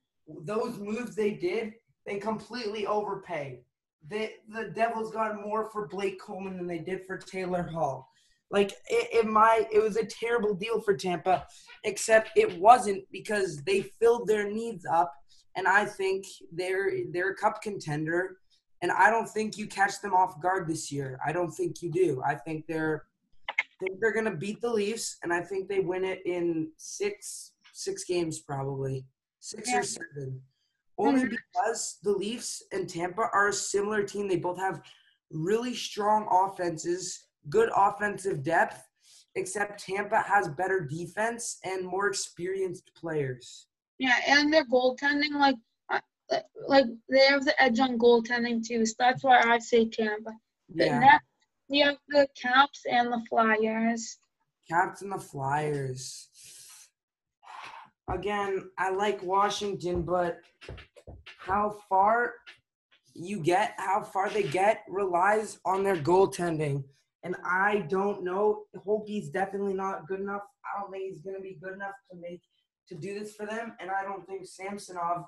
those moves they did, they completely overpaid. The the Devils got more for Blake Coleman than they did for Taylor Hall. Like, it, it, my, it was a terrible deal for Tampa, except it wasn't because they filled their needs up, and I think they're, they're a cup contender, and I don't think you catch them off guard this year. I don't think you do. I think they're I think they're going to beat the Leafs, and I think they win it in six six games probably, six yeah. or seven. Only because the Leafs and Tampa are a similar team. They both have really strong offenses, good offensive depth, except Tampa has better defense and more experienced players. Yeah, and their goaltending, like, like they have the edge on goaltending too, so that's why I say Tampa. But yeah. next, we have the Caps and the Flyers. Caps and the Flyers. Again, I like Washington, but how far you get, how far they get, relies on their goaltending. And I don't know. Holtby's definitely not good enough. I don't think he's going to be good enough to make to do this for them. And I don't think Samsonov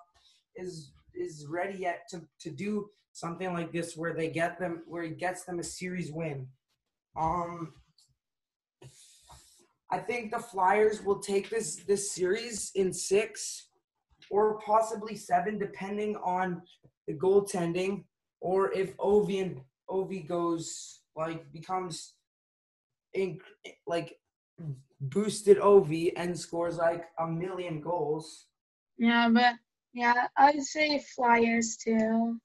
is is ready yet to, to do something like this where they get them where he gets them a series win. Um. I think the Flyers will take this, this series in six or possibly seven, depending on the goaltending, or if Ovi Ovi goes, like, becomes inc- like boosted Ovi and scores like a million goals. Yeah, but yeah, I'd say Flyers too.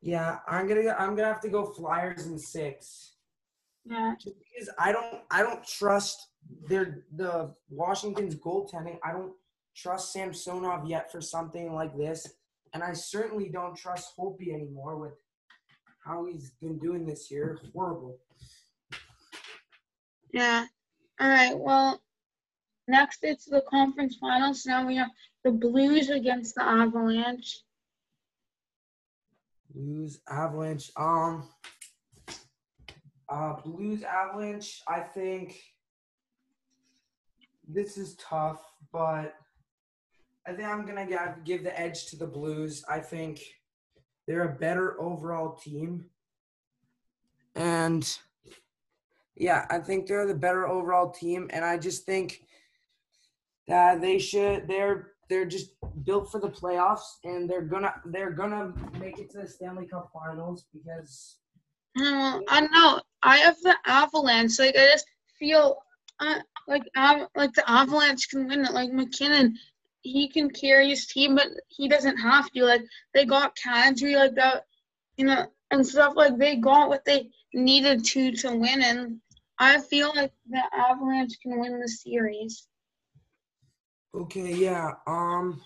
Yeah, I'm gonna I'm gonna have to go Flyers in six. Yeah, just because I don't I don't trust their the Washington's goaltending. I don't trust Samsonov yet for something like this, and I certainly don't trust Holtby anymore with how he's been doing this year. Horrible. Yeah. All right. Well, next it's the conference finals. Now we have the Blues against the Avalanche. Blues Avalanche. Um. Uh, Blues Avalanche, I think this is tough, but I think I'm going to give the edge to the Blues. I think they're a better overall team. And, yeah, I think they're the better overall team, and I just think that they should – they're they're just built for the playoffs, and they're going to they're gonna make it to the Stanley Cup Finals because – Well, I don't know. I have the Avalanche. Like, I just feel uh, like av- like the Avalanche can win it. Like, McKinnon, he can carry his team, but he doesn't have to. Like, they got Kadri, like, that, you know, and stuff. Like, they got what they needed to to win, and I feel like the Avalanche can win the series. Okay, yeah. Um,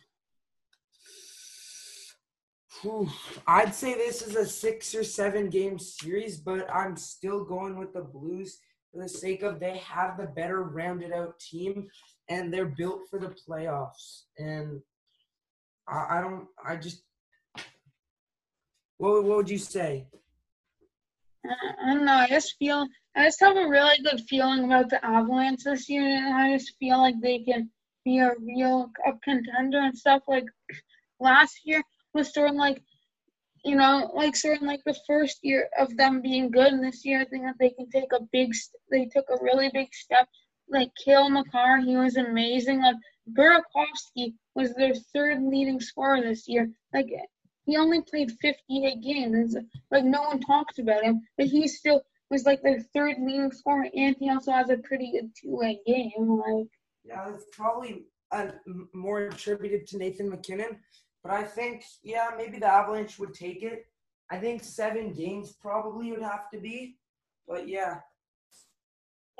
I'd say this is a six or seven game series, but I'm still going with the Blues for the sake of they have the better rounded out team and they're built for the playoffs. And I, I don't – I just – what what would you say? I don't know. I just feel – I just have a really good feeling about the Avalanche this year, and I just feel like they can be a real cup contender and stuff. Like last year was sort of like – you know, like sort of like the first year of them being good, and this year I think that they can take a big – they took a really big step. Like, Kale McCarr, he was amazing. Like, Burakovsky was their third leading scorer this year. Like, he only played fifty-eight games. Like, no one talks about him, but he still was, like, their third leading scorer, and he also has a pretty good two-way game. Like, yeah, that's probably uh, more attributed to Nathan McKinnon. But I think, yeah, maybe the Avalanche would take it. I think seven games probably would have to be. But, yeah.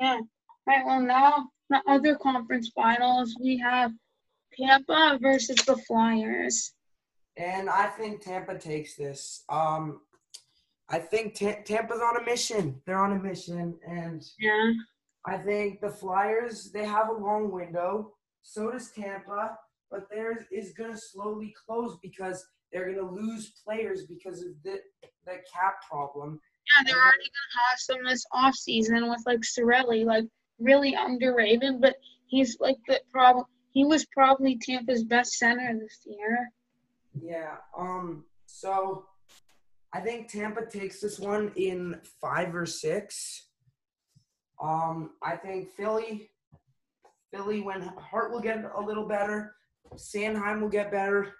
Yeah. All right, well, now the other conference finals, we have Tampa versus the Flyers. And I think Tampa takes this. Um, I think ta- Tampa's on a mission. They're on a mission. And yeah. I think the Flyers, they have a long window. So does Tampa. But theirs is going to slowly close because they're going to lose players because of the, the cap problem. Yeah, they're already going to have some this offseason with, like, Cirelli, like, really underrated, but he's, like, the problem. He was probably Tampa's best center this year. Yeah, um, so I think Tampa takes this one in five or six. Um, I think Philly, Philly, when Hart will get a little better, Sanheim will get better.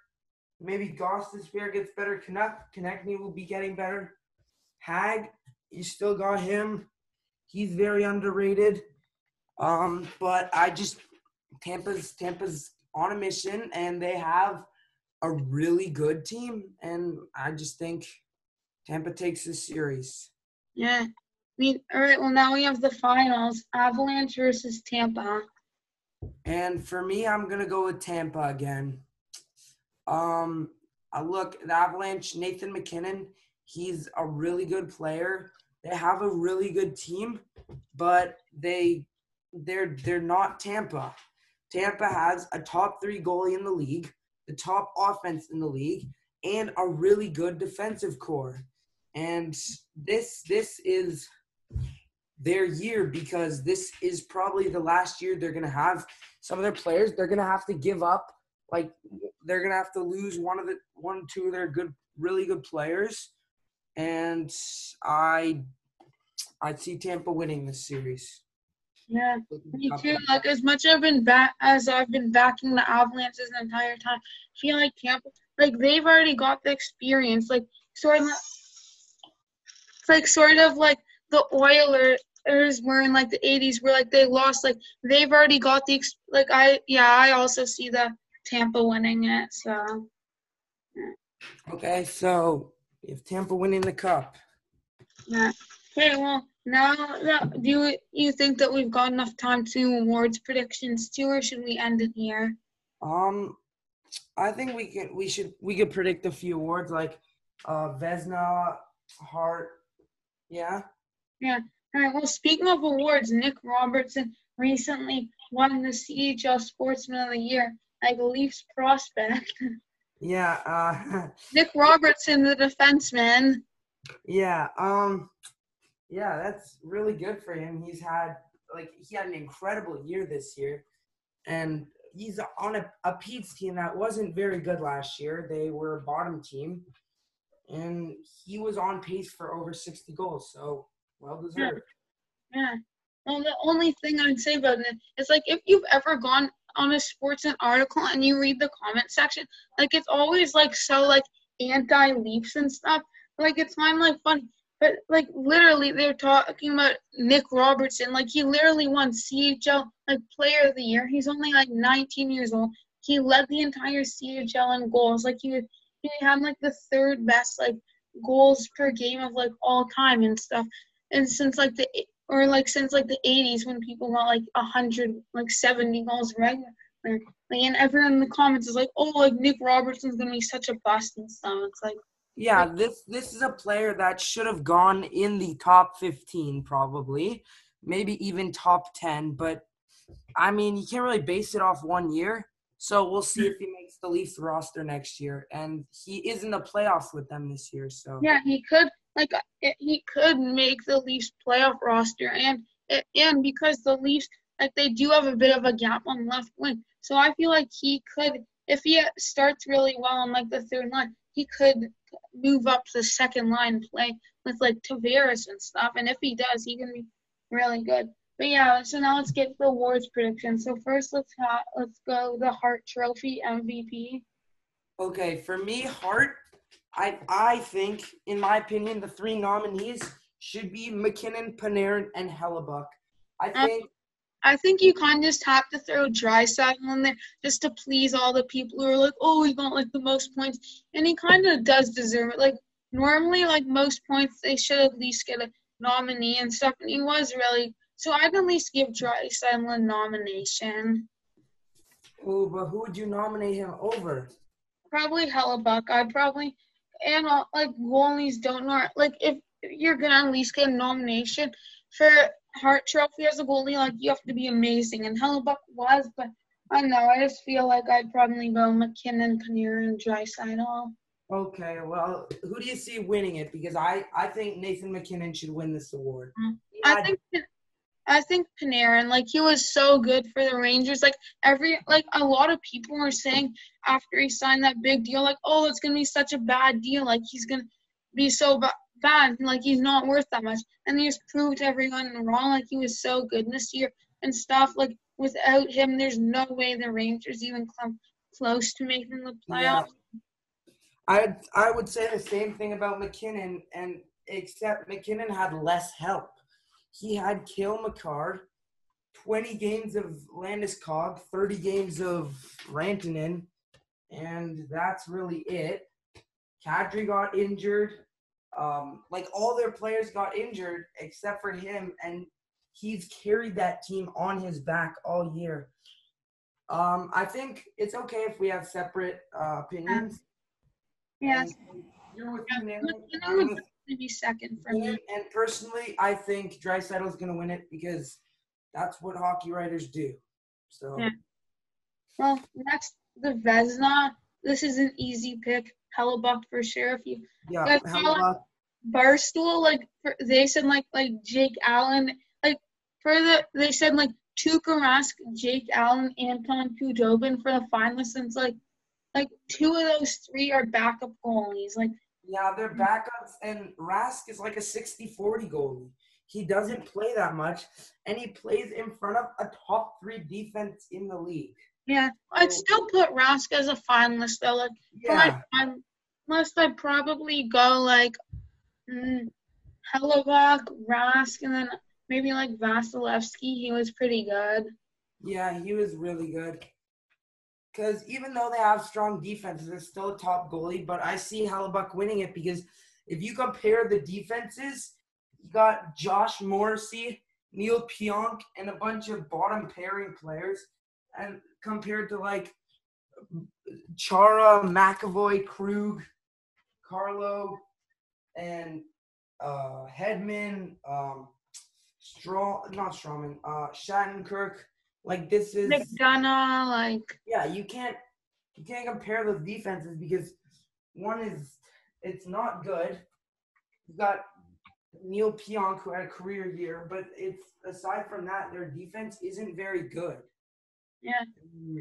Maybe Gostisbehere gets better. Konechny will be getting better. Hag, you still got him. He's very underrated. Um, but I just Tampa's Tampa's on a mission, and they have a really good team. And I just think Tampa takes this series. Yeah. I mean, all right. Well, now we have the finals: Avalanche versus Tampa. And for me, I'm going to go with Tampa again. Um, I look, the Avalanche, Nathan McKinnon, he's a really good player. They have a really good team, but they, they're they're not Tampa. Tampa has a top three goalie in the league, the top offense in the league, and a really good defensive core. And this this is – their year, because this is probably the last year they're going to have some of their players. They're going to have to give up. Like, they're going to have to lose one of the one or two of their good, really good players. And I, I see Tampa winning this series. Yeah, me too. Like, as much I've been back as I've been backing the Avalanche this entire time, I feel like Tampa, like, they've already got the experience. Like, sort of, it's like sort of like the Oilers. Oilers were in, like, the eighties where, like, they lost. Like, they've already got the – like, I – yeah, I also see the Tampa winning it, so. Yeah. Okay, so you have Tampa winning the cup. Yeah. Okay, well, now that, do you, you think that we've got enough time to do awards predictions too, or should we end it here? Um, I think we can – we should – we could predict a few awards, like uh, Vezina, Hart, yeah. Yeah. All right, well, speaking of awards, Nick Robertson recently won the C H L Sportsman of the Year, like Leafs prospect. Yeah. Uh, Nick Robertson, the defenseman. Yeah. Um. Yeah, that's really good for him. He's had, like, he had an incredible year this year, and he's on a, a Pete's team that wasn't very good last year. They were a bottom team, and he was on pace for over sixty goals, so – well deserved. Yeah. yeah. Well, the only thing I'd say about it is, like, if you've ever gone on a Sportsnet article and you read the comment section, like, it's always, like, so, like, anti-Leafs and stuff. Like, it's kind of, like, funny. But, like, literally, they're talking about Nick Robertson. Like, he literally won C H L, like, Player of the Year. He's only, like, nineteen years old. He led the entire C H L in goals. Like, he, he had, like, the third best, like, goals per game of, like, all time and stuff. And since, like, the – or, like, since, like, the eighties when people got, like, one hundred, like, seventy goals regular. Like, and everyone in the comments is like, oh, like, Nick Robertson's going to be such a bust and stuff. It's like – yeah, like, this this is a player that should have gone in the top fifteen probably, maybe even top ten. But I mean, you can't really base it off one year. So we'll see if he makes the Leafs roster next year. And he is in the playoffs with them this year. So yeah, he could like he could make the Leafs playoff roster. And and because the Leafs, like, they do have a bit of a gap on left wing. So I feel like he could, if he starts really well on, like, the third line, he could move up to the second line play with, like, Tavares and stuff. And if he does, he can be really good. But, yeah, so now let's get to the awards prediction. So first, let's ha- let's go the Hart Trophy M V P. Okay, for me, Hart, I I think, in my opinion, the three nominees should be McKinnon, Panarin, and Hellebuyck. I think... Um, I think you kind of just have to throw Draisaitl in there just to please all the people who are like, oh, he got, like, the most points. And he kind of does deserve it. Like, normally, like, most points, they should at least get a nominee and stuff. And he was really – so I'd at least give Draisaitl a nomination. Ooh, but who would you nominate him over? Probably Hellebuyck. I'd probably – and, like, goalies don't – like, if you're going to at least get a nomination for – Hart Trophy as a goalie, like, you have to be amazing, and Hellebuyck was, but I don't know, I just feel like I'd probably go McKinnon, Panarin, and Draisaitl. Okay, well, who do you see winning it? Because I, I think Nathan McKinnon should win this award. Mm-hmm. Yeah, I think I think Panarin, like, he was so good for the Rangers. Like, every like a lot of people were saying after he signed that big deal, like, oh, it's gonna be such a bad deal, like, he's gonna be so bad. bad, like, he's not worth that much, and he just proved everyone wrong, like, he was so good this year and stuff. Like, without him, there's no way the Rangers even come close to making the playoffs. Yeah. I I would say the same thing about McKinnon, and except McKinnon had less help. He had Cale Makar, twenty games of Landeskog, thirty games of Rantanen, and that's really it. Kadri got injured. Um, like, all their players got injured except for him, and he's carried that team on his back all year. Um, I think it's okay if we have separate uh, opinions. Yes. And you're with yeah, Panarin. Would be second for me. And personally, I think Draisaitl is going to win it because that's what hockey writers do. So. Yeah. Well, next, the Vezina. This is an easy pick. Hellebuyck for sure. If you yeah, like, like, Barstool, like, for, they said like like Jake Allen, like, for the they said like Tuukka Rask, Jake Allen, Anton Kudobin for the finalists. And it's like like two of those three are backup goalies. Like, yeah, they're backups, and Rask is like a sixty forty goalie. He doesn't play that much, and he plays in front of a top three defense in the league. Yeah, I'd still put Rask as a finalist, though. Like, yeah. For my finalist, I'd probably go, like, mm, Hellebuyck, Rask, and then maybe, like, Vasilevsky. He was pretty good. Yeah, he was really good. Because even though they have strong defenses, they're still a top goalie, but I see Hellebuyck winning it because if you compare the defenses, you got Josh Morrissey, Neil Pionk, and a bunch of bottom-pairing players. And compared to, like, Chara, McAvoy, Krug, Carlo, and uh, Hedman, um, Straw, not Strawman, uh, Shattenkirk. Like, this is McDonough. Like, yeah, you can't you can't compare those defenses because one is it's not good. You got Neil Pionk, who had a career year, but it's aside from that, their defense isn't very good. Yeah.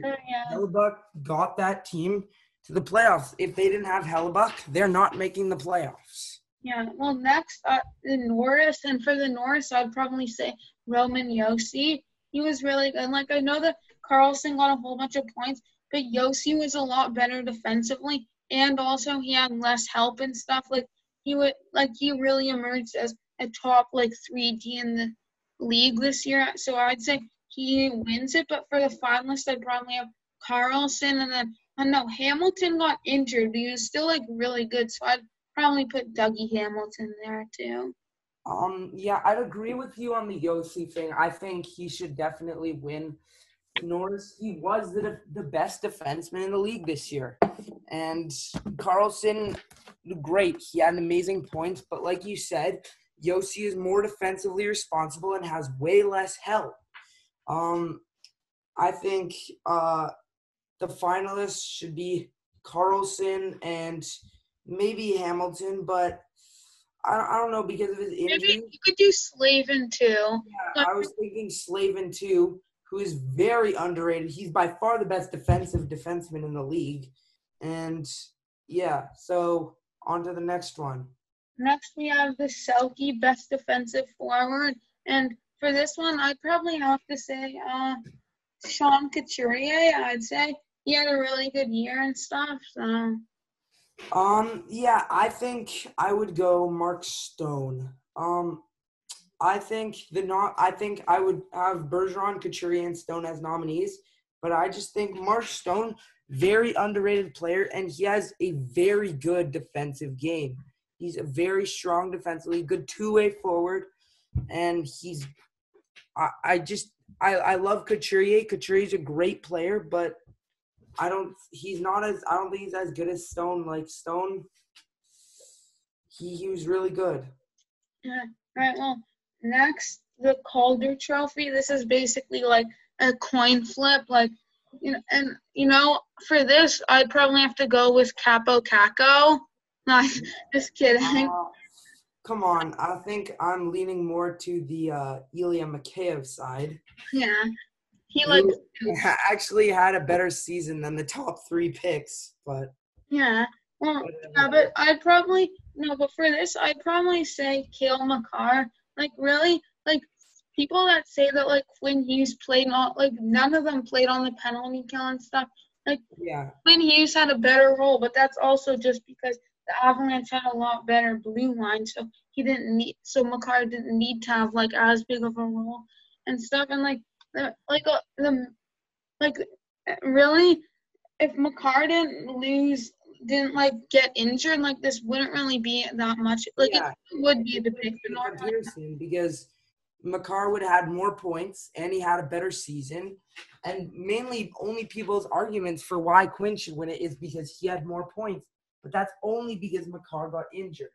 So, yeah. Hellebuyck got that team to the playoffs. If they didn't have Hellebuyck, they're not making the playoffs. Yeah. Well, next, uh, the Norris. And for the Norris, I'd probably say Roman Josi. He was really good. Like, I know that Karlsson got a whole bunch of points, but Josi was a lot better defensively. And also, he had less help and stuff. Like, he would, like, he really emerged as a top, like, three D in the league this year. So I'd say he wins it, but for the finalists, I'd probably have Karlsson, and then, I don't know, Hamilton got injured, but he was still, like, really good, so I'd probably put Dougie Hamilton there, too. Um, yeah, I'd agree with you on the Josi thing. I think he should definitely win. Norris, he was the, the best defenseman in the league this year, and Karlsson, great. He had amazing points, but like you said, Josi is more defensively responsible and has way less help. Um, I think uh, the finalists should be Carlson and maybe Hamilton, but I, I don't know because of his injury. Maybe you could do Slavin, too. Yeah, but- I was thinking Slavin, too, who is very underrated. He's by far the best defensive defenseman in the league. And, yeah, so on to the next one. Next, we have the Selke best defensive forward. And for this one, I'd probably have to say uh, Sean Couturier, I'd say. He had a really good year and stuff, so. Um, yeah, I think I would go Mark Stone. Um, I think the not. I think I would have Bergeron, Couturier, and Stone as nominees, but I just think Mark Stone, very underrated player, and he has a very good defensive game. He's a very strong defensively, good two-way forward, and he's I, – I just – I I love Couturier. Couturier's a great player, but I don't – he's not as – I don't think he's as good as Stone. Like, Stone, he, he was really good. Yeah. All right, well, next, the Calder Trophy. This is basically like a coin flip. Like, you know, and, you know, for this, I'd probably have to go with Capo Caco. Just kidding. Uh, come on. I think I'm leaning more to the uh, Ilya Mikheyev side. Yeah. He like actually had a better season than the top three picks, but yeah. Well, yeah, but I'd probably no, but for this I'd probably say Cale Makar. Like really, like people that say that like Quinn Hughes played not like none of them played on the penalty kill and stuff. Like yeah. Quinn Hughes had a better role, but that's also just because the Avalanche had a lot better blue line, so he didn't need, so Makar didn't need to have like as big of a role and stuff. And like, the, like uh, the, like really, if Makar didn't lose, didn't like get injured, like this wouldn't really be that much. Like yeah. it would be the pick for North Peterson because Makar would have had more points and he had a better season. And mainly, only people's arguments for why Quinn should win it is because he had more points. But that's only because Makar got injured.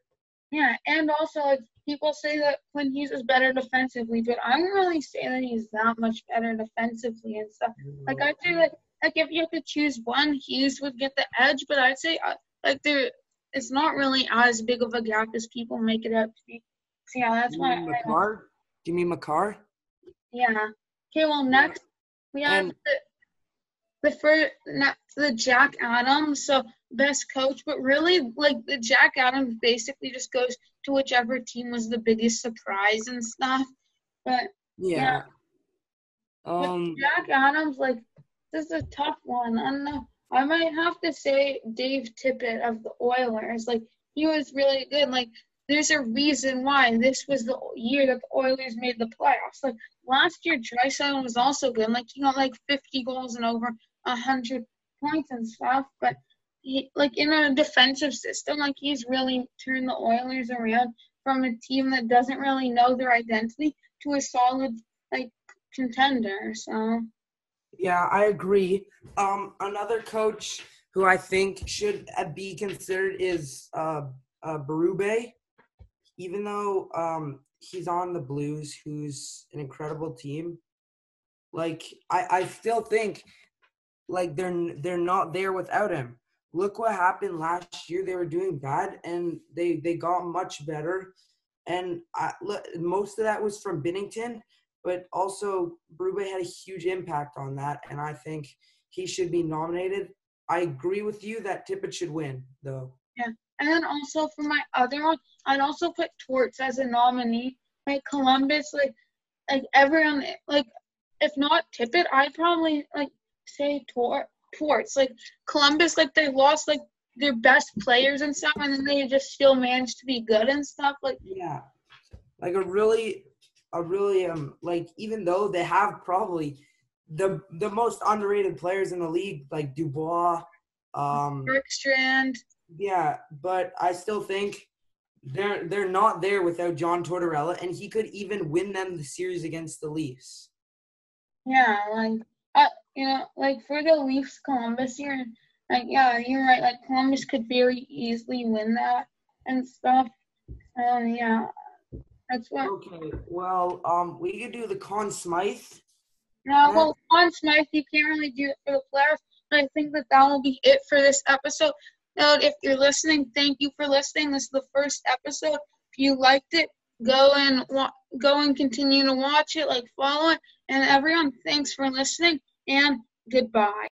Yeah, and also, like, people say that Quinn Hughes is better defensively, but I don't really say that he's that much better defensively and stuff. Like, I'd say, like, like if you have to choose one, Hughes would get the edge, but I'd say, like, there, it's not really as big of a gap as people make it out to be. So, yeah, that's why. Makar? Do you mean Makar? Yeah. Okay, well, next, we have and- the – The first, not the Jack Adams, so best coach, but really, like, the Jack Adams basically just goes to whichever team was the biggest surprise and stuff. But yeah, yeah. Um, but Jack Adams, like, this is a tough one. I don't know. I might have to say Dave Tippett of the Oilers. Like, he was really good. Like, there's a reason why this was the year that the Oilers made the playoffs. Like, last year, Draisaitl was also good. Like, he got, like, fifty goals and over one hundred points and stuff, but he, like, in a defensive system, like, he's really turned the Oilers around from a team that doesn't really know their identity to a solid, like, contender. So yeah, I agree. Um, another coach who I think should be considered is uh, uh, Berube, even though um, he's on the Blues, who's an incredible team. Like, I, I still think – Like, they're they're not there without him. Look what happened last year. They were doing bad, and they, they got much better. And I, look, most of that was from Binnington, but also Berube had a huge impact on that, and I think he should be nominated. I agree with you that Tippett should win, though. Yeah, and then also for my other one, I'd also put Torts as a nominee. Like, Columbus, like, like everyone, like, if not Tippett, I'd probably, like, say tor- Torts. Like, Columbus, like, they lost, like, their best players and stuff, and then they just still managed to be good and stuff. Like, yeah, like a really, a really um, like, even though they have probably the the most underrated players in the league, like Dubois, um, Bergstrand. Yeah, but I still think they're they're not there without John Tortorella, and he could even win them the series against the Leafs. Yeah, like. Uh, you know, like, for the Leafs, Columbus, you're, like, yeah, you're right. Like, Columbus could very easily win that and stuff. Um, yeah, that's what. Okay, well, um, we could do the Conn Smythe. No, well, on Smythe, you can't really do it for the playoffs. I think that that will be it for this episode. Now, if you're listening, thank you for listening. This is the first episode. If you liked it, go and wa- go and continue to watch it, like follow it. And everyone, thanks for listening, and goodbye.